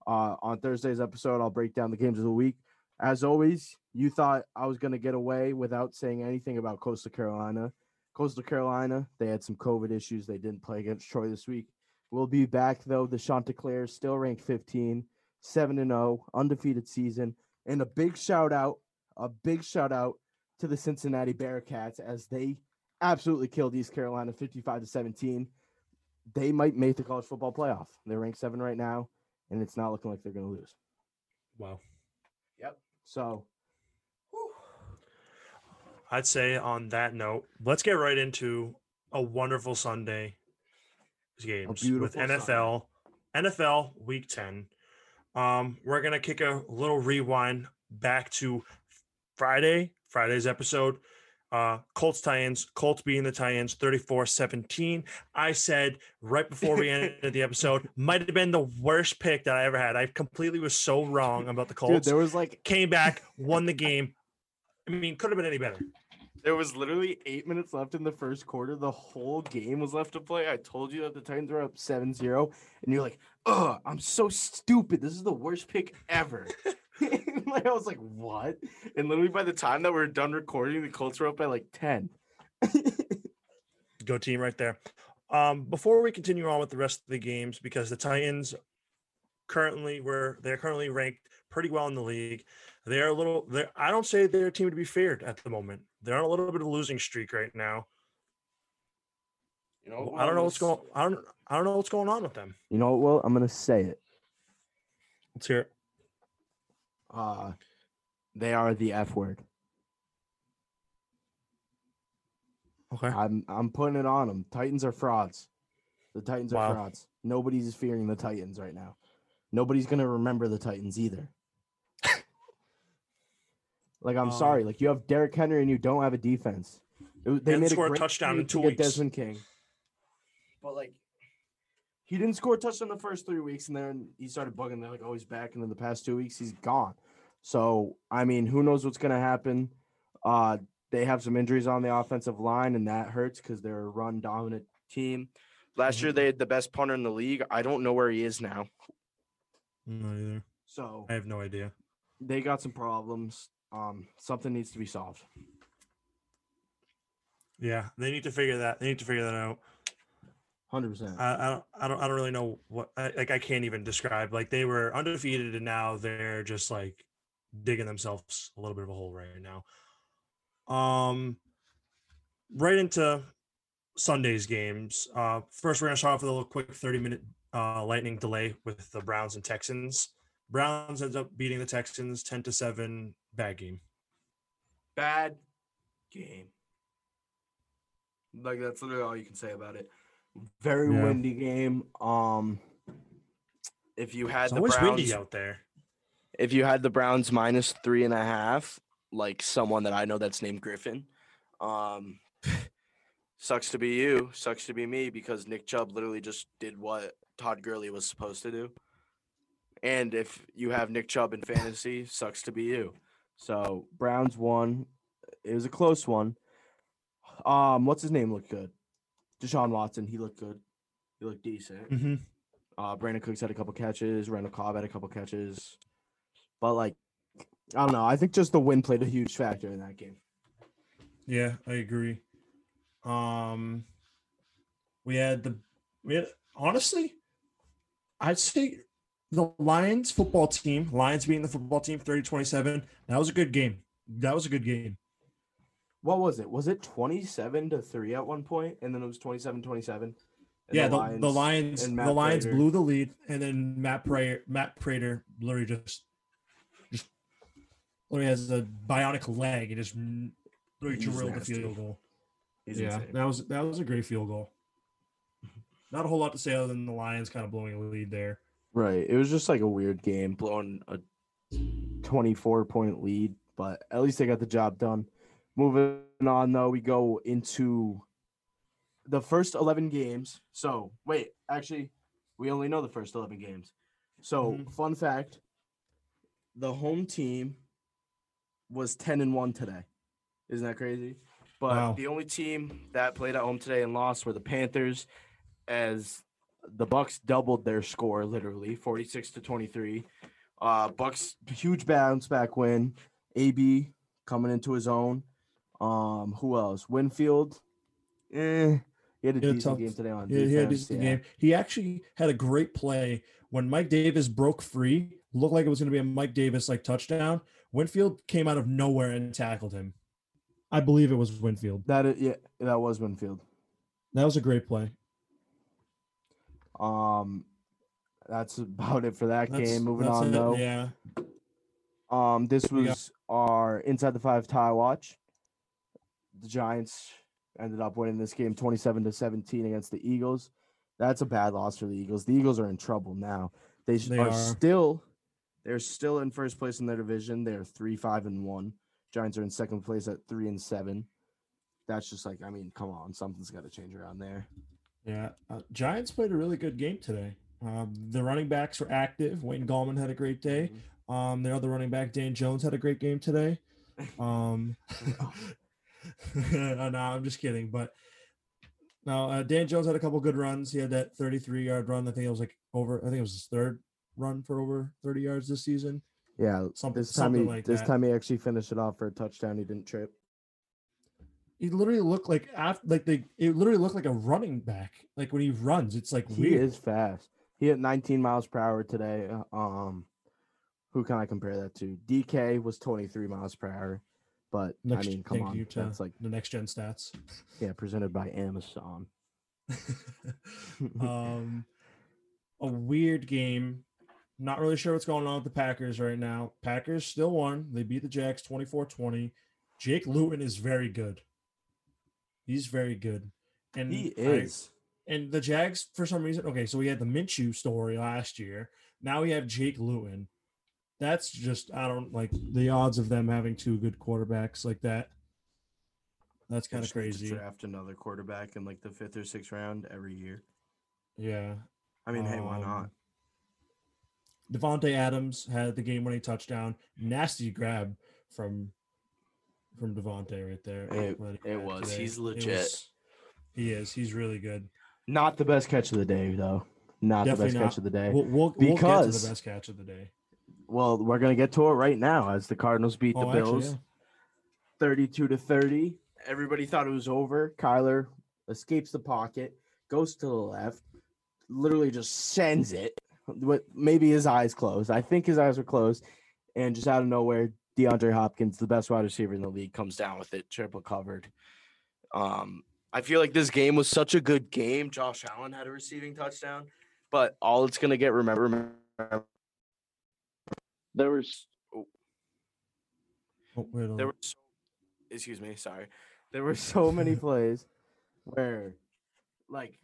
Uh, on Thursday's episode, I'll break down the games of the week. As always, you thought I was going to get away without saying anything about Coastal Carolina. Coastal Carolina, they had some COVID issues. They didn't play against Troy this week. We'll be back, though. The Chanticleers is still ranked fifteen, seven and oh, undefeated season. And a big shout-out, a big shout-out to the Cincinnati Bearcats as they absolutely killed East Carolina fifty-five to seventeen. They might make the college football playoff. They're ranked seven right now, and it's not looking like they're going to lose. Wow. Yep. So whew. I'd say on that note, let's get right into a wonderful Sunday games with N F L. Sunday. N F L Week ten. Um, we're going to kick a little rewind back to Friday, Friday's episode. Uh, Colts Titans, Colts beating the Titans thirty-four seventeen. I said right before we ended the episode, might have been the worst pick that I ever had. I completely was so wrong about the Colts. Dude, there was like came back, won the game. I mean, could have been any better. There was literally eight minutes left in the first quarter. The whole game was left to play. I told you that the Titans were up seven zero, and you're like, "Ugh, I'm so stupid. This is the worst pick ever." Like, I was like, what? And literally by the time that we were done recording, the Colts were up by like ten. Go team right there. Um, before we continue on with the rest of the games, because the Titans currently were, they're currently ranked pretty well in the league. They're a little, they're, I don't say they're a team to be feared at the moment. They're on a little bit of a losing streak right now. You know, I don't know what's going, I don't, I don't know what's going on with them. You know what, Will? I'm going to say it. Let's hear it. Uh, they are the F word. Okay. I'm I'm putting it on them. Titans are frauds. The Titans wow. are frauds. Nobody's fearing the Titans right now. Nobody's going to remember the Titans either. Like, I'm um, sorry. Like, you have Derrick Henry and you don't have a defense. It, they made a, great a touchdown in two to weeks. Desmond King. But, like, he didn't score a touchdown the first three weeks, and then he started bugging. They're like, oh, he's back. And then the past two weeks, he's gone. So, I mean, who knows what's going to happen. Uh, they have some injuries on the offensive line, and that hurts because they're a run-dominant team. Last mm-hmm. year, they had the best punter in the league. I don't know where he is now. Not either. So I have no idea. They got some problems. Um, something needs to be solved. Yeah, they need to figure that. They need to figure that out. one hundred percent. I, I don't. I don't. I don't really know what. I, like I can't even describe. Like they were undefeated, and now they're just like digging themselves a little bit of a hole right now. Um, right into Sunday's games. Uh, first we're gonna start off with a little quick thirty-minute uh lightning delay with the Browns and Texans. Browns ends up beating the Texans ten to seven. Bad game. Bad game. Like that's literally all you can say about it. Very yeah. windy game. Um, if you had it's the Browns windy out there, if you had the Browns minus three and a half, like someone that I know that's named Griffin, um, sucks to be you, sucks to be me, because Nick Chubb literally just did what Todd Gurley was supposed to do. And if you have Nick Chubb in fantasy, sucks to be you. So Browns won. It was a close one. Um, what's his name looked good? Deshaun Watson, he looked good. He looked decent. Mm-hmm. Uh, Brandon Cooks had a couple catches. Randall Cobb had a couple catches. But, like, I don't know. I think just the win played a huge factor in that game. Yeah, I agree. Um, we had the we had, honestly, I'd say the Lions football team, Lions beating the football team thirty to twenty-seven. That was a good game. That was a good game. What was it? Was it twenty-seven to three at one point, and then it was twenty-seven twenty-seven? Yeah, the Lions, the Lions, the Lions blew the lead, and then Matt Prater, Matt Prater, literally just, just literally has a bionic leg. He just literally drilled the field goal. He's yeah, insane. that was that was a great field goal. Not a whole lot to say other than the Lions kind of blowing a lead there. Right. It was just like a weird game, blowing a twenty-four point lead, but at least they got the job done. Moving on, though, we go into the first eleven games. So, wait, actually, we only know the first eleven games. So, mm-hmm. Fun fact, the home team was ten and one today. Isn't that crazy? But wow. The only team that played at home today and lost were the Panthers, as the Bucks doubled their score, literally, forty-six to twenty-three. Uh, Bucks, huge bounce-back win. A B coming into his own. Um, who else? Winfield. Eh, he had a he had decent tough, game today on defense. Yeah, he had a decent yeah. game. He actually had a great play when Mike Davis broke free. Looked like it was going to be a Mike Davis like touchdown. Winfield came out of nowhere and tackled him. I believe it was Winfield. That is, yeah, that was Winfield. That was a great play. Um, that's about it for that that's, game. Moving on it, though. Yeah. Um, this was our Inside the Five tie watch. The Giants ended up winning this game twenty-seven to seventeen against the Eagles. That's a bad loss for the Eagles. The Eagles are in trouble now. They, they are, are still they're still in first place in their division. They're three, five, and one. Giants are in second place at three and seven. That's just like, I mean, come on, something's got to change around there. Yeah, uh, Giants played a really good game today. Um, the running backs were active. Wayne Gallman had a great day. Mm-hmm. Um, their other running back, Dan Jones, had a great game today. Um, no, no, I'm just kidding. But no, uh, Dan Jones had a couple good runs. He had that thirty-three yard run. I think it was like over. I think it was his third run for over thirty yards this season. Yeah, something, this time something he, like this that. time he actually finished it off for a touchdown. He didn't trip. He literally looked like after, like they. It literally looked like a running back. Like when he runs, it's like he weird. Is fast. He had nineteen miles per hour today. Um, who can I compare that to? D K was twenty-three miles per hour. But next, I mean, come on, that's like the next gen stats. Yeah, presented by Amazon. um, a weird game. Not really sure what's going on with the Packers right now. Packers still won. They beat the Jags twenty-four twenty. Jake Luton is very good. He's very good. And he is. I, and the Jags, for some reason, okay, so we had the Minshew story last year. Now we have Jake Luton. That's just, I don't like the odds of them having two good quarterbacks like that. That's kind of crazy. Draft another quarterback in like the fifth or sixth round every year. Yeah. I mean, um, hey, why not? Devontae Adams had the game-winning touchdown. Nasty grab from from Devontae right there. It, right it was. Today. He's legit. Was, he is. He's really good. Not the best catch of the day, though. Not Definitely the best not. catch of the day. We'll, we'll, because... we'll get to the best catch of the day. Well, we're going to get to it right now as the Cardinals beat the oh, Bills actually, yeah. thirty-two to thirty. Everybody thought it was over. Kyler escapes the pocket, goes to the left, literally just sends it with maybe his eyes closed. I think his eyes were closed. And just out of nowhere, DeAndre Hopkins, the best wide receiver in the league, comes down with it, triple covered. Um, I feel like this game was such a good game. Josh Allen had a receiving touchdown, but all it's going to get remember. remember There was, oh, there were, so, excuse me, sorry. There were so many plays where, like,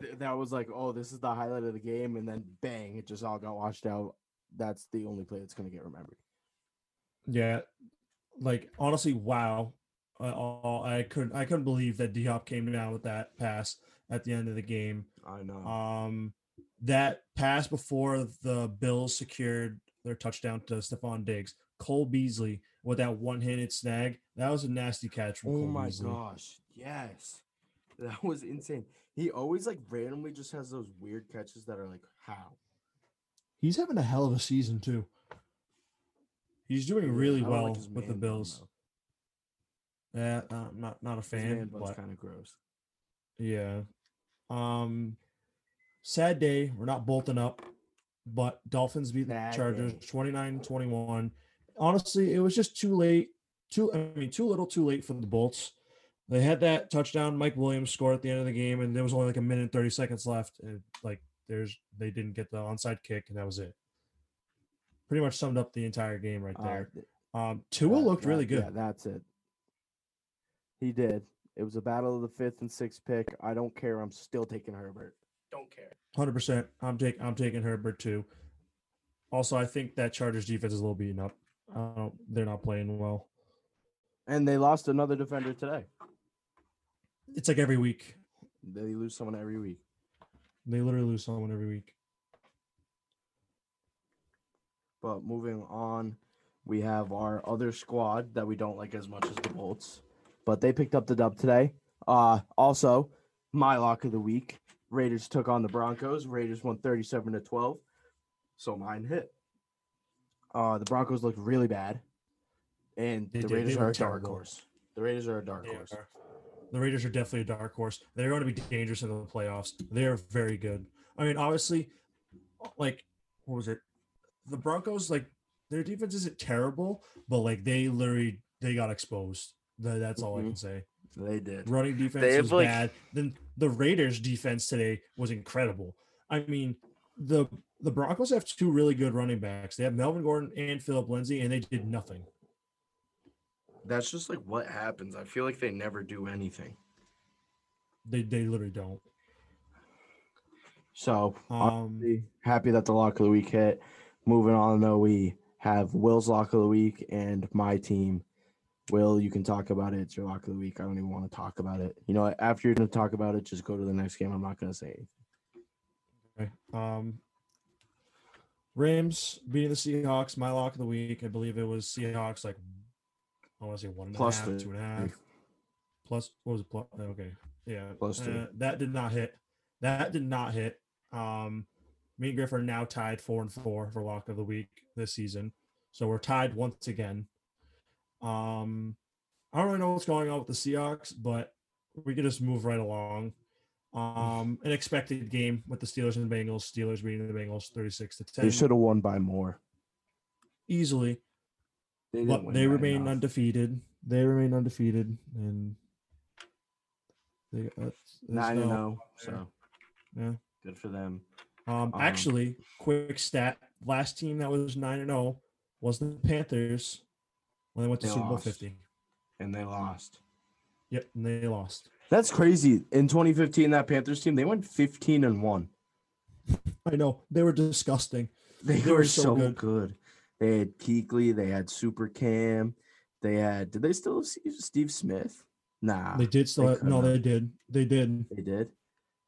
th- that was like, oh, this is the highlight of the game, and then bang, it just all got washed out. That's the only play that's gonna get remembered. Yeah, like honestly, wow, I, I couldn't, I couldn't believe that D-Hop came down with that pass at the end of the game. I know. Um. That pass before the Bills secured their touchdown to Stephon Diggs Cole Beasley with that one-handed snag. That was a nasty catch from oh Cole Beasley. Oh, my gosh. Yes. That was insane. He always, like, randomly just has those weird catches that are like, how? He's having a hell of a season, too. He's doing really well like with the Bills. Though. Yeah, I'm not, not a fan. But kind of gross. Yeah. Um, sad day. We're not bolting up, but Dolphins beat the Chargers twenty-nine twenty-one. Honestly, it was just too late. Too, I mean, too little, too late for the Bolts. They had that touchdown Mike Williams scored at the end of the game, and there was only like a minute and thirty seconds left. And like, there's they didn't get the onside kick, and that was it. Pretty much summed up the entire game right there. Uh, um, Tua that, looked that, really good. Yeah, that's it. He did. It was a battle of the fifth and sixth pick. I don't care. I'm still taking Herbert. Don't care. one hundred percent. I'm taking I'm taking Herbert too. Also, I think that Chargers defense is a little beaten up. Uh, they're not playing well. And they lost another defender today. It's like every week. They lose someone every week. They literally lose someone every week. But moving on, we have our other squad that we don't like as much as the Bolts. But they picked up the dub today. Uh, also, my lock of the week, Raiders took on the Broncos. Raiders won thirty-seven to twelve, so mine hit. Uh, the Broncos looked really bad, and they the did. Raiders are a dark horse. The Raiders are a dark they horse. Are. The Raiders are definitely a dark horse. They're going to be dangerous in the playoffs. They're very good. I mean, obviously, like, what was it? The Broncos, like, their defense isn't terrible, but, like, they literally they got exposed. That's all mm-hmm. I can say. They did. Running defense they was like... bad. Then the Raiders' defense today was incredible. I mean, the the Broncos have two really good running backs. They have Melvin Gordon and Phillip Lindsay, and they did nothing. That's just like what happens. I feel like they never do anything. They they literally don't. So um, happy that the lock of the week hit. Moving on though, we have Will's lock of the week and my team. Will, you can talk about it. It's your lock of the week. I don't even want to talk about it. You know, after you're going to talk about it, just go to the next game. I'm not going to say anything. Okay. Um, Rams beating the Seahawks. My lock of the week. I believe it was Seahawks, like, I want to say one and plus a half, two. two and a half. Plus, what was it? Plus, okay. Yeah. Plus two. Uh, that did not hit. That did not hit. Um, me and Griff are now tied four and four for lock of the week this season. So we're tied once again. Um, I don't really know what's going on with the Seahawks, but we can just move right along. Um, an expected game with the Steelers and the Bengals. Steelers beating the Bengals thirty-six to ten. They should have won by more. Easily. They, but they remain enough. undefeated. They remain undefeated. And they uh, nine and oh. So, yeah. Good for them. Um, um, actually, quick stat. Last team that was nine and oh was the Panthers. When they went to they Super Bowl lost. fifty. And they lost. Yep, and they lost. That's crazy. In twenty fifteen, that Panthers team, they went fifteen and one. I know. They were disgusting. They, they were, were so, so good. good. They had Kuechly. They had Super Cam. They had – did they still have Steve Smith? Nah. They did still – no, they did. They did. They did?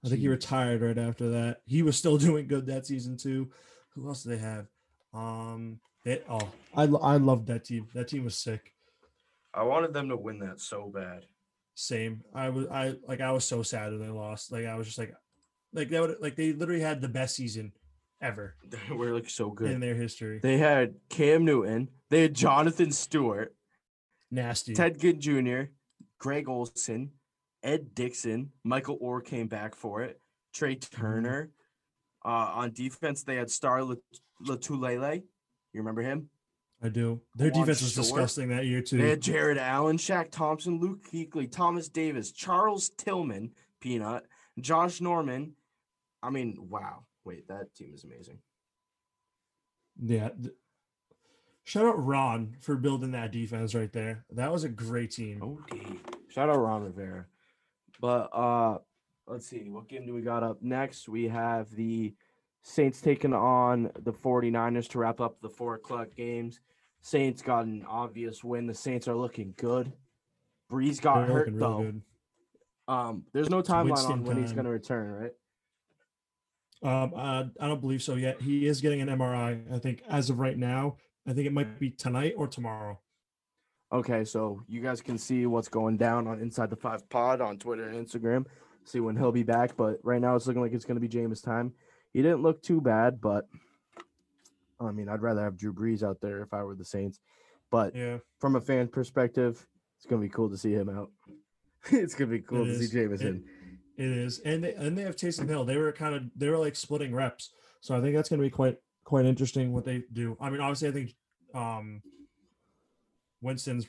I think Jeez. He retired right after that. He was still doing good that season too. Who else did they have? Um – It, oh, I I loved that team. That team was sick. I wanted them to win that so bad. Same. I was I like I was so sad when they lost. Like I was just like, like that would like they literally had the best season ever. They were like so good in their history. They had Cam Newton. They had Jonathan Stewart. Nasty. Ted Ginn Junior, Greg Olson, Ed Dixon, Michael Orr came back for it. Trey Turner. Mm-hmm. Uh, on defense, they had Star Latuliele. You remember him? I do. Their Juan defense was Stewart. disgusting that year, too. They had Jared Allen, Shaq Thompson, Luke Kuechly, Thomas Davis, Charles Tillman, Peanut, Josh Norman. I mean, wow. Wait, that team is amazing. Yeah. Shout out Ron for building that defense right there. That was a great team. Okay. Shout out Ron Rivera. But uh, let's see. What game do we got up next? We have the Saints taking on the 49ers to wrap up the four o'clock games. Saints got an obvious win. The Saints are looking good. Breeze got They're hurt, though. Really um, there's no timeline on when time. he's going to return, right? Um, I, I don't believe so yet. He is getting an M R I, I think, as of right now. I think it might be tonight or tomorrow. Okay, so you guys can see what's going down on Inside the Five Pod on Twitter and Instagram. See when he'll be back, but right now it's looking like it's going to be Jameis time. He didn't look too bad, but I mean, I'd rather have Drew Brees out there if I were the Saints. But yeah, from a fan perspective, it's going to be cool to see him out. It's going to be cool it to is. see Jameis in. It, it is, and they, and they have Taysom Hill. They were kind of they were like splitting reps, so I think that's going to be quite quite interesting what they do. I mean, obviously, I think um, Winston's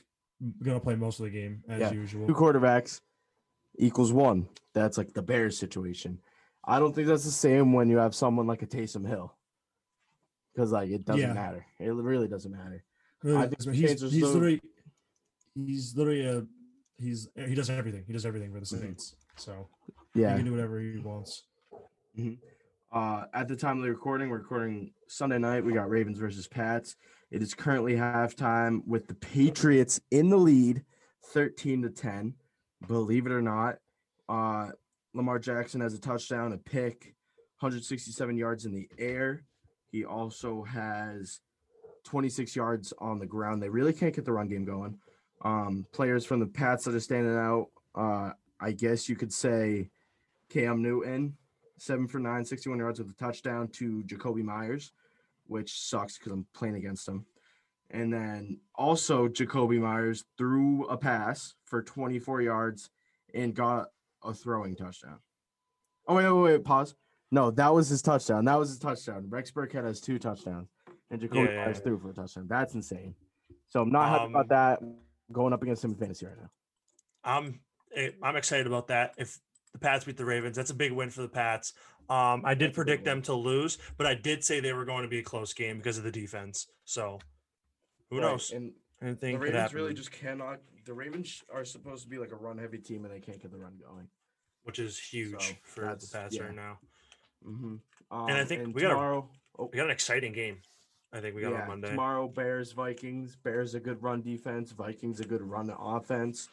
going to play most of the game as yeah. usual. Two quarterbacks equals one. That's like the Bears situation. I don't think that's the same when you have someone like a Taysom Hill, because like it doesn't yeah. matter. It really doesn't matter. Really, I think he's, he's still... literally he's literally a he's he does everything. He does everything for the Saints. Mm-hmm. So yeah, he can do whatever he wants. Mm-hmm. Uh, at the time of the recording, we're recording Sunday night. We got Ravens versus Pats. It is currently halftime with the Patriots in the lead, thirteen to ten. Believe it or not, uh, Lamar Jackson has a touchdown, a pick, one hundred sixty-seven yards in the air. He also has twenty-six yards on the ground. They really can't get the run game going. Um, players from the Pats that are standing out, uh, I guess you could say Cam Newton, seven for nine, sixty-one yards with a touchdown to Jacoby Myers, which sucks because I'm playing against him. And then also Jacoby Myers threw a pass for twenty-four yards and got a throwing touchdown. Oh, wait, wait, wait, pause. No, that was his touchdown. That was his touchdown. Rex Burkhead has two touchdowns, and Jacoby yeah, yeah, Myers yeah. threw for a touchdown. That's insane. So I'm not happy um, about that going up against him in fantasy right now. I'm, I'm excited about that. If the Pats beat the Ravens, that's a big win for the Pats. Um, I did predict them to lose, but I did say they were going to be a close game because of the defense. So who right. knows? And Anything the Ravens really just cannot – the Ravens are supposed to be like a run-heavy team, and they can't get the run going. Which is huge so for the Pats yeah. right now. Mm-hmm. Um, and I think and we, tomorrow, got a, oh, we got an exciting game. I think we got yeah, on Monday. Tomorrow, Bears, Vikings. Bears a good run defense. Vikings a good run offense.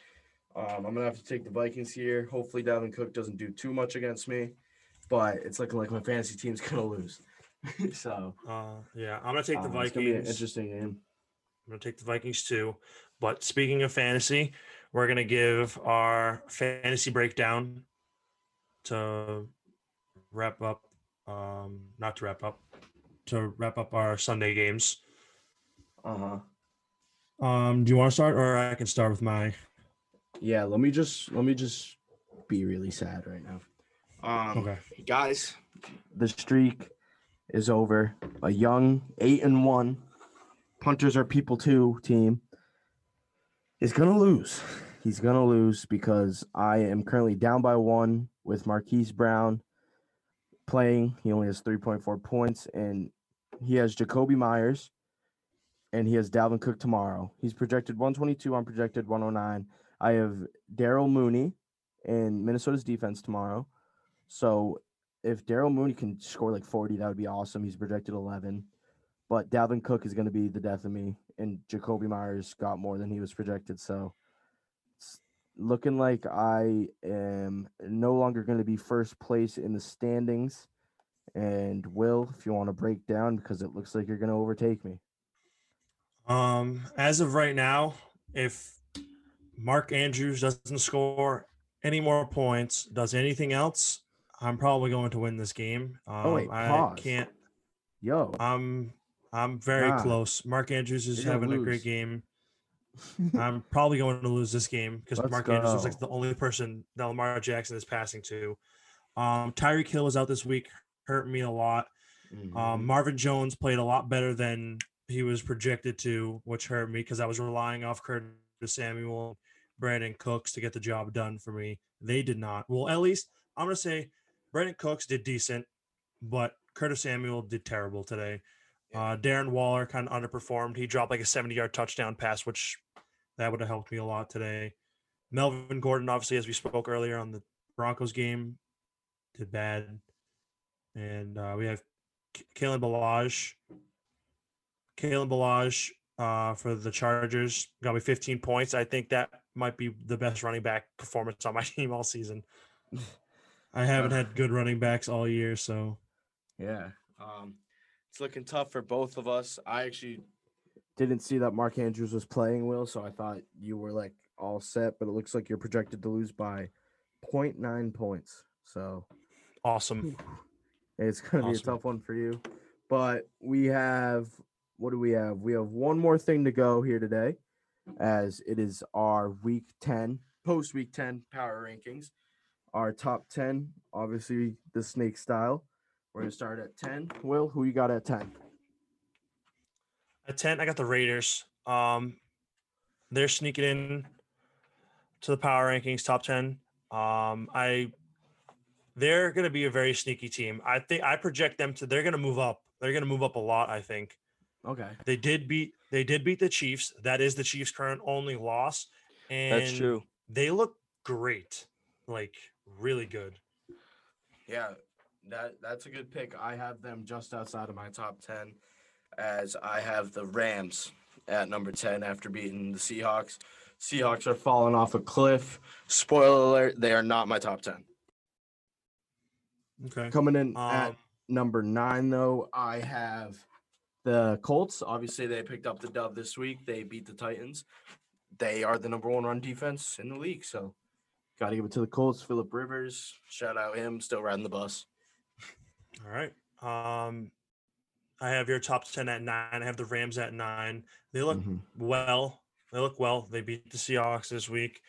Um, I'm going to have to take the Vikings here. Hopefully, Dalvin Cook doesn't do too much against me. But it's looking like my fantasy team's going to lose. so uh, yeah, I'm going to take the um, Vikings. It's going to be an interesting game. I'm going to take the Vikings too. But speaking of fantasy, we're going to give our fantasy breakdown to wrap up, um, not to wrap up, to wrap up our Sunday games. Uh-huh. Um, do you want to start or I can start with my? Yeah, let me just, let me just be really sad right now. Um, okay. Guys, the streak is over. A young eight and one. Punters are people too team is going to lose. He's going to lose because I am currently down by one with Marquise Brown playing. He only has three point four points, and he has Jacoby Myers, and he has Dalvin Cook tomorrow. He's projected one twenty-two. I'm projected one oh nine. I have Daryl Mooney in Minnesota's defense tomorrow. So if Daryl Mooney can score like forty, that would be awesome. He's projected eleven. But Dalvin Cook is going to be the death of me, and Jacoby Myers got more than he was projected. So it's looking like I am no longer going to be first place in the standings. And, Will, if you want to break down, because it looks like you're going to overtake me. Um, as of right now, if Mark Andrews doesn't score any more points, does anything else, I'm probably going to win this game. Um, oh, wait, pause. I can't. Yo. I'm... I'm very nah. close. Mark Andrews is You're having a great game. I'm probably going to lose this game because Mark go. Andrews looks like the only person that Lamar Jackson is passing to. Um, Tyreek Hill was out this week, hurt me a lot. Mm-hmm. Um, Marvin Jones played a lot better than he was projected to, which hurt me because I was relying off Curtis Samuel, Brandon Cooks to get the job done for me. They did not. Well, at least I'm going to say Brandon Cooks did decent, but Curtis Samuel did terrible today. Uh, Darren Waller kind of underperformed. He dropped like a seventy-yard touchdown pass, which that would have helped me a lot today. Melvin Gordon, obviously, as we spoke earlier on the Broncos game, did bad. And uh, we have Kalen Ballage. Kalen Ballage uh, for the Chargers got me fifteen points. I think that might be the best running back performance on my team all season. I haven't had good running backs all year, so. Yeah. Um It's looking tough for both of us. I actually didn't see that Mark Andrews was playing, Will, so I thought you were, like, all set, but it looks like you're projected to lose by zero point nine points. So awesome. It's going to awesome. be a tough one for you. But we have – what do we have? We have one more thing to go here today, as it is our Week ten, post-Week ten power rankings. Our top ten, obviously the snake style. We're going to start at ten. Will, who you got at ten? At ten, I got the Raiders. Um, they're sneaking in to the power rankings, top ten. Um, I they're going to be a very sneaky team. I think I project them to they're going to move up. They're going to move up a lot, I think. Okay. They did beat they did beat the Chiefs. That is the Chiefs' current only loss. And that's true. They look great. Like, really good. Yeah, that that's a good pick. I have them just outside of my top ten, as I have the Rams at number ten after beating the Seahawks. Seahawks are falling off a cliff. Spoiler alert, they are not my top ten. Okay. Coming in um, at number nine, though, I have the Colts. Obviously, they picked up the dub this week. They beat the Titans. They are the number one run defense in the league, so got to give it to the Colts. Phillip Rivers, shout out him, still riding the bus. All right. Um, I have your top ten at nine. I have the Rams at nine. They look mm-hmm. well. They look well. They beat the Seahawks this week,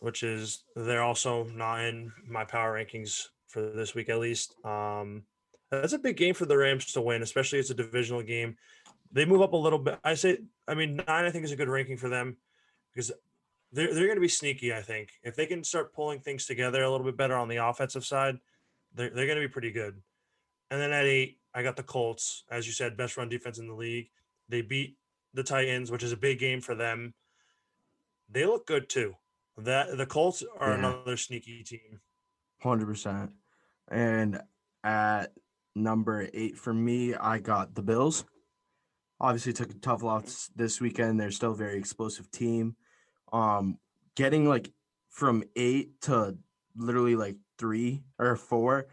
which is they're also not in my power rankings for this week at least. Um, that's a big game for the Rams to win, especially it's a divisional game. They move up a little bit. I say, I mean, nine I think is a good ranking for them because – They're, they're going to be sneaky, I think. If they can start pulling things together a little bit better on the offensive side, they're, they're going to be pretty good. And then at eight, I got the Colts. As you said, best run defense in the league. They beat the Titans, which is a big game for them. They look good, too. That the Colts are yeah. another sneaky team. one hundred percent. And at number eight for me, I got the Bills. Obviously took a tough loss this weekend. They're still a very explosive team. Um, getting like from eight to literally like three or four,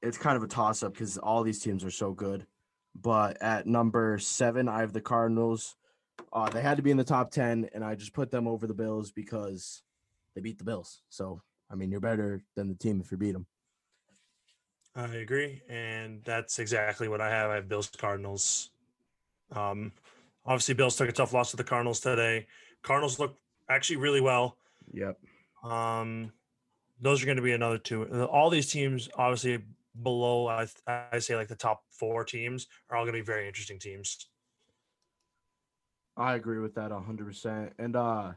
it's kind of a toss up because all these teams are so good. But at number seven, I have the Cardinals. Uh, they had to be in the top ten, and I just put them over the Bills because they beat the Bills. So, I mean, you're better than the team if you beat them. I agree, and that's exactly what I have. I have Bills, Cardinals. Um, obviously, Bills took a tough loss to the Cardinals today. Cardinals look actually really well. Yep. Um, those are going to be another two. All these teams, obviously below, I, I say like the top four teams are all going to be very interesting teams. I agree with that one hundred percent. And uh,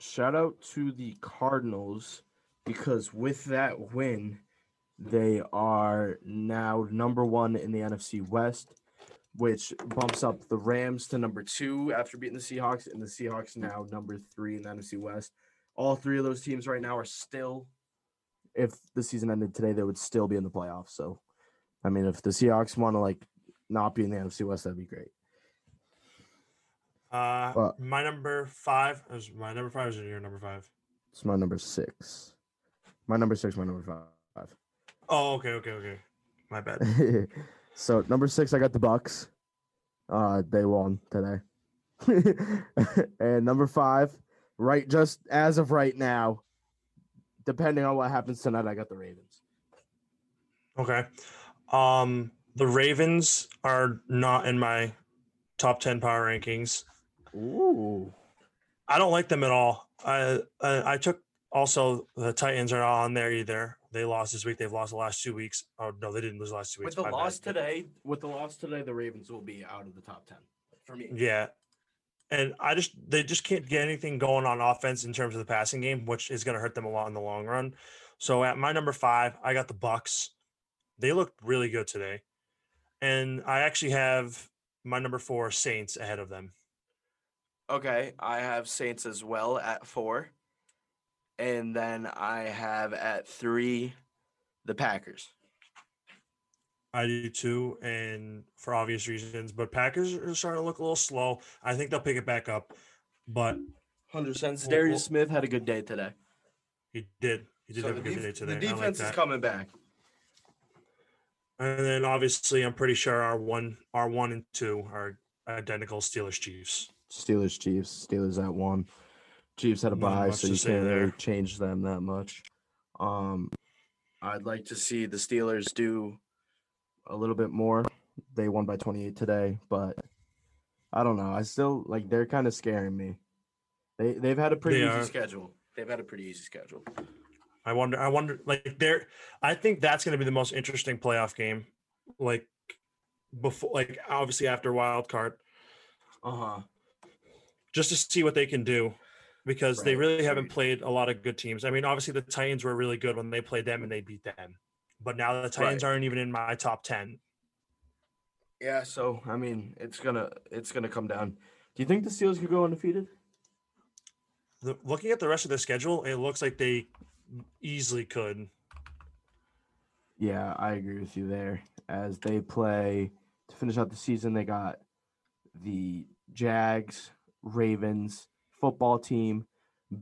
shout out to the Cardinals because with that win, they are now number one in the N F C West, which bumps up the Rams to number two after beating the Seahawks, and the Seahawks now number three in the N F C West. All three of those teams right now are still, if the season ended today, they would still be in the playoffs. So, I mean, if the Seahawks want to, like, not be in the N F C West, that'd be great. Uh, but, my number five is my number five is your number five? It's my number six. My number six, my number five. Oh, okay, okay, okay. My bad. So, number six, I got the Bucks. Uh, they won today. And number five, right, just as of right now, depending on what happens tonight, I got the Ravens. Okay. Um, the Ravens are not in my top ten power rankings. Ooh. I don't like them at all. I I, I took also the Titans are not on there either. They lost this week. They've lost the last two weeks. Oh, no, they didn't lose the last two weeks. With the loss today, with the loss today, the Ravens will be out of the top ten for me. Yeah. And I just they just can't get anything going on offense in terms of the passing game, which is going to hurt them a lot in the long run. So at my number five, I got the Bucks. They looked really good today. And I actually have my number four, Saints, ahead of them. Okay, I have Saints as well at four. And then I have at three, the Packers. I do too, and for obvious reasons. But Packers are starting to look a little slow. I think they'll pick it back up. But one hundred percent. Darius we'll, Smith had a good day today. He did. He did so have a good def- day today. The defense like is coming back. And then obviously, I'm pretty sure our one, our one and two are identical Steelers Chiefs. Steelers Chiefs. Steelers at one. Chiefs had a bye, so you can't really change them that much. Um, I'd like to see the Steelers do a little bit more. They won by twenty-eight today, but I don't know. I still like they're kind of scaring me. They they've had a pretty they easy are. schedule. They've had a pretty easy schedule. I wonder. I wonder. Like they're. I think that's going to be the most interesting playoff game. Like before. Like obviously after wild card. Uh huh. Just to see what they can do, because right. they really haven't played a lot of good teams. I mean, obviously the Titans were really good when they played them and they beat them, but now the Titans right. aren't even in my top ten. Yeah, so I mean, it's gonna it's gonna come down. Do you think the Steelers could go undefeated? The, looking at the rest of the schedule, it looks like they easily could. Yeah, I agree with you there. As they play to finish out the season, they got the Jags, Ravens, football team.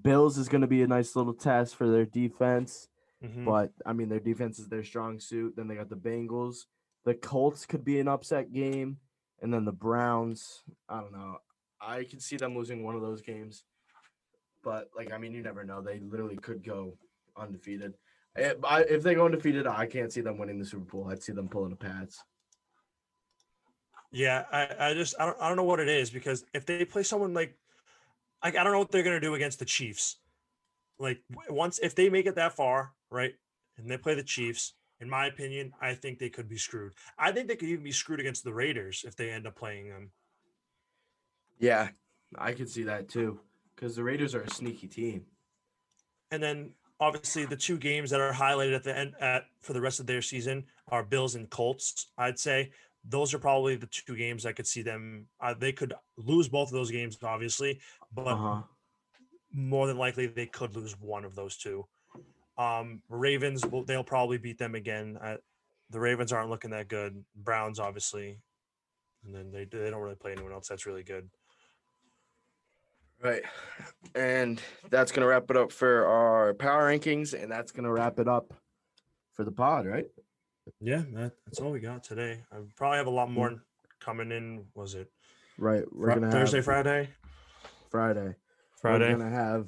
Bills is going to be a nice little test for their defense, mm-hmm. but I mean their defense is their strong suit. Then they got the Bengals. The Colts could be an upset game, and then the Browns. I don't know. I could see them losing one of those games, but like I mean, you never know. They literally could go undefeated. If they go undefeated, I can't see them winning the Super Bowl. I'd see them pulling the Pats. Yeah, I, I just I don't I don't know what it is, because if they play someone like, like I don't know what they're gonna do against the Chiefs. Like once if they make it that far, right, and they play the Chiefs. In my opinion, I think they could be screwed. I think they could even be screwed against the Raiders if they end up playing them. Yeah, I could see that too, because the Raiders are a sneaky team. And then obviously the two games that are highlighted at the end at for the rest of their season are Bills and Colts. I'd say those are probably the two games I could see them. Uh, they could lose both of those games, obviously, but uh-huh. more than likely they could lose one of those two. Um, Ravens, they'll probably beat them again. I, the Ravens aren't looking that good. Browns, obviously. And then they they don't really play anyone else that's really good. Right. And that's going to wrap it up for our power rankings, and that's going to wrap it up for the pod, right? Yeah, that, that's all we got today. I probably have a lot more coming in. Was it? Right. We're Fr- gonna Thursday, have Friday? Friday. Friday. We're going to have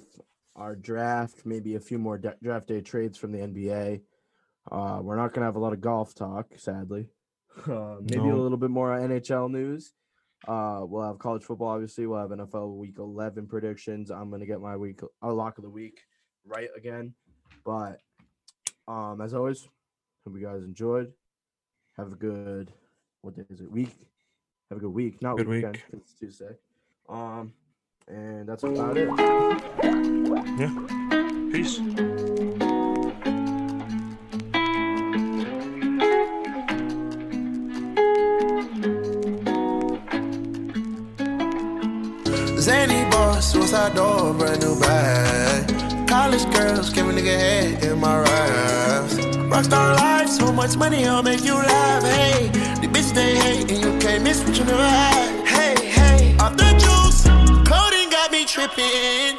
our draft, maybe a few more de- draft day trades from the N B A. Uh, we're not going to have a lot of golf talk, sadly. Uh, maybe no. a little bit more N H L news. Uh, we'll have college football, obviously. We'll have N F L Week eleven predictions. I'm going to get my week, our lock of the week right again. But um, as always, hope you guys enjoyed. Have a good, what day is it, week? Have a good week. Not good weekend, week. It's Tuesday. Um, and that's about it. Yeah. Peace. Zany boss, suicide door, brand new bag. College girls, give a nigga head in my raps. Rockstar life, so much money, I'll make you laugh. Hey, the bitch they hate, and you can't miss what you never had. Hey, hey, off the juice, coding got me tripping.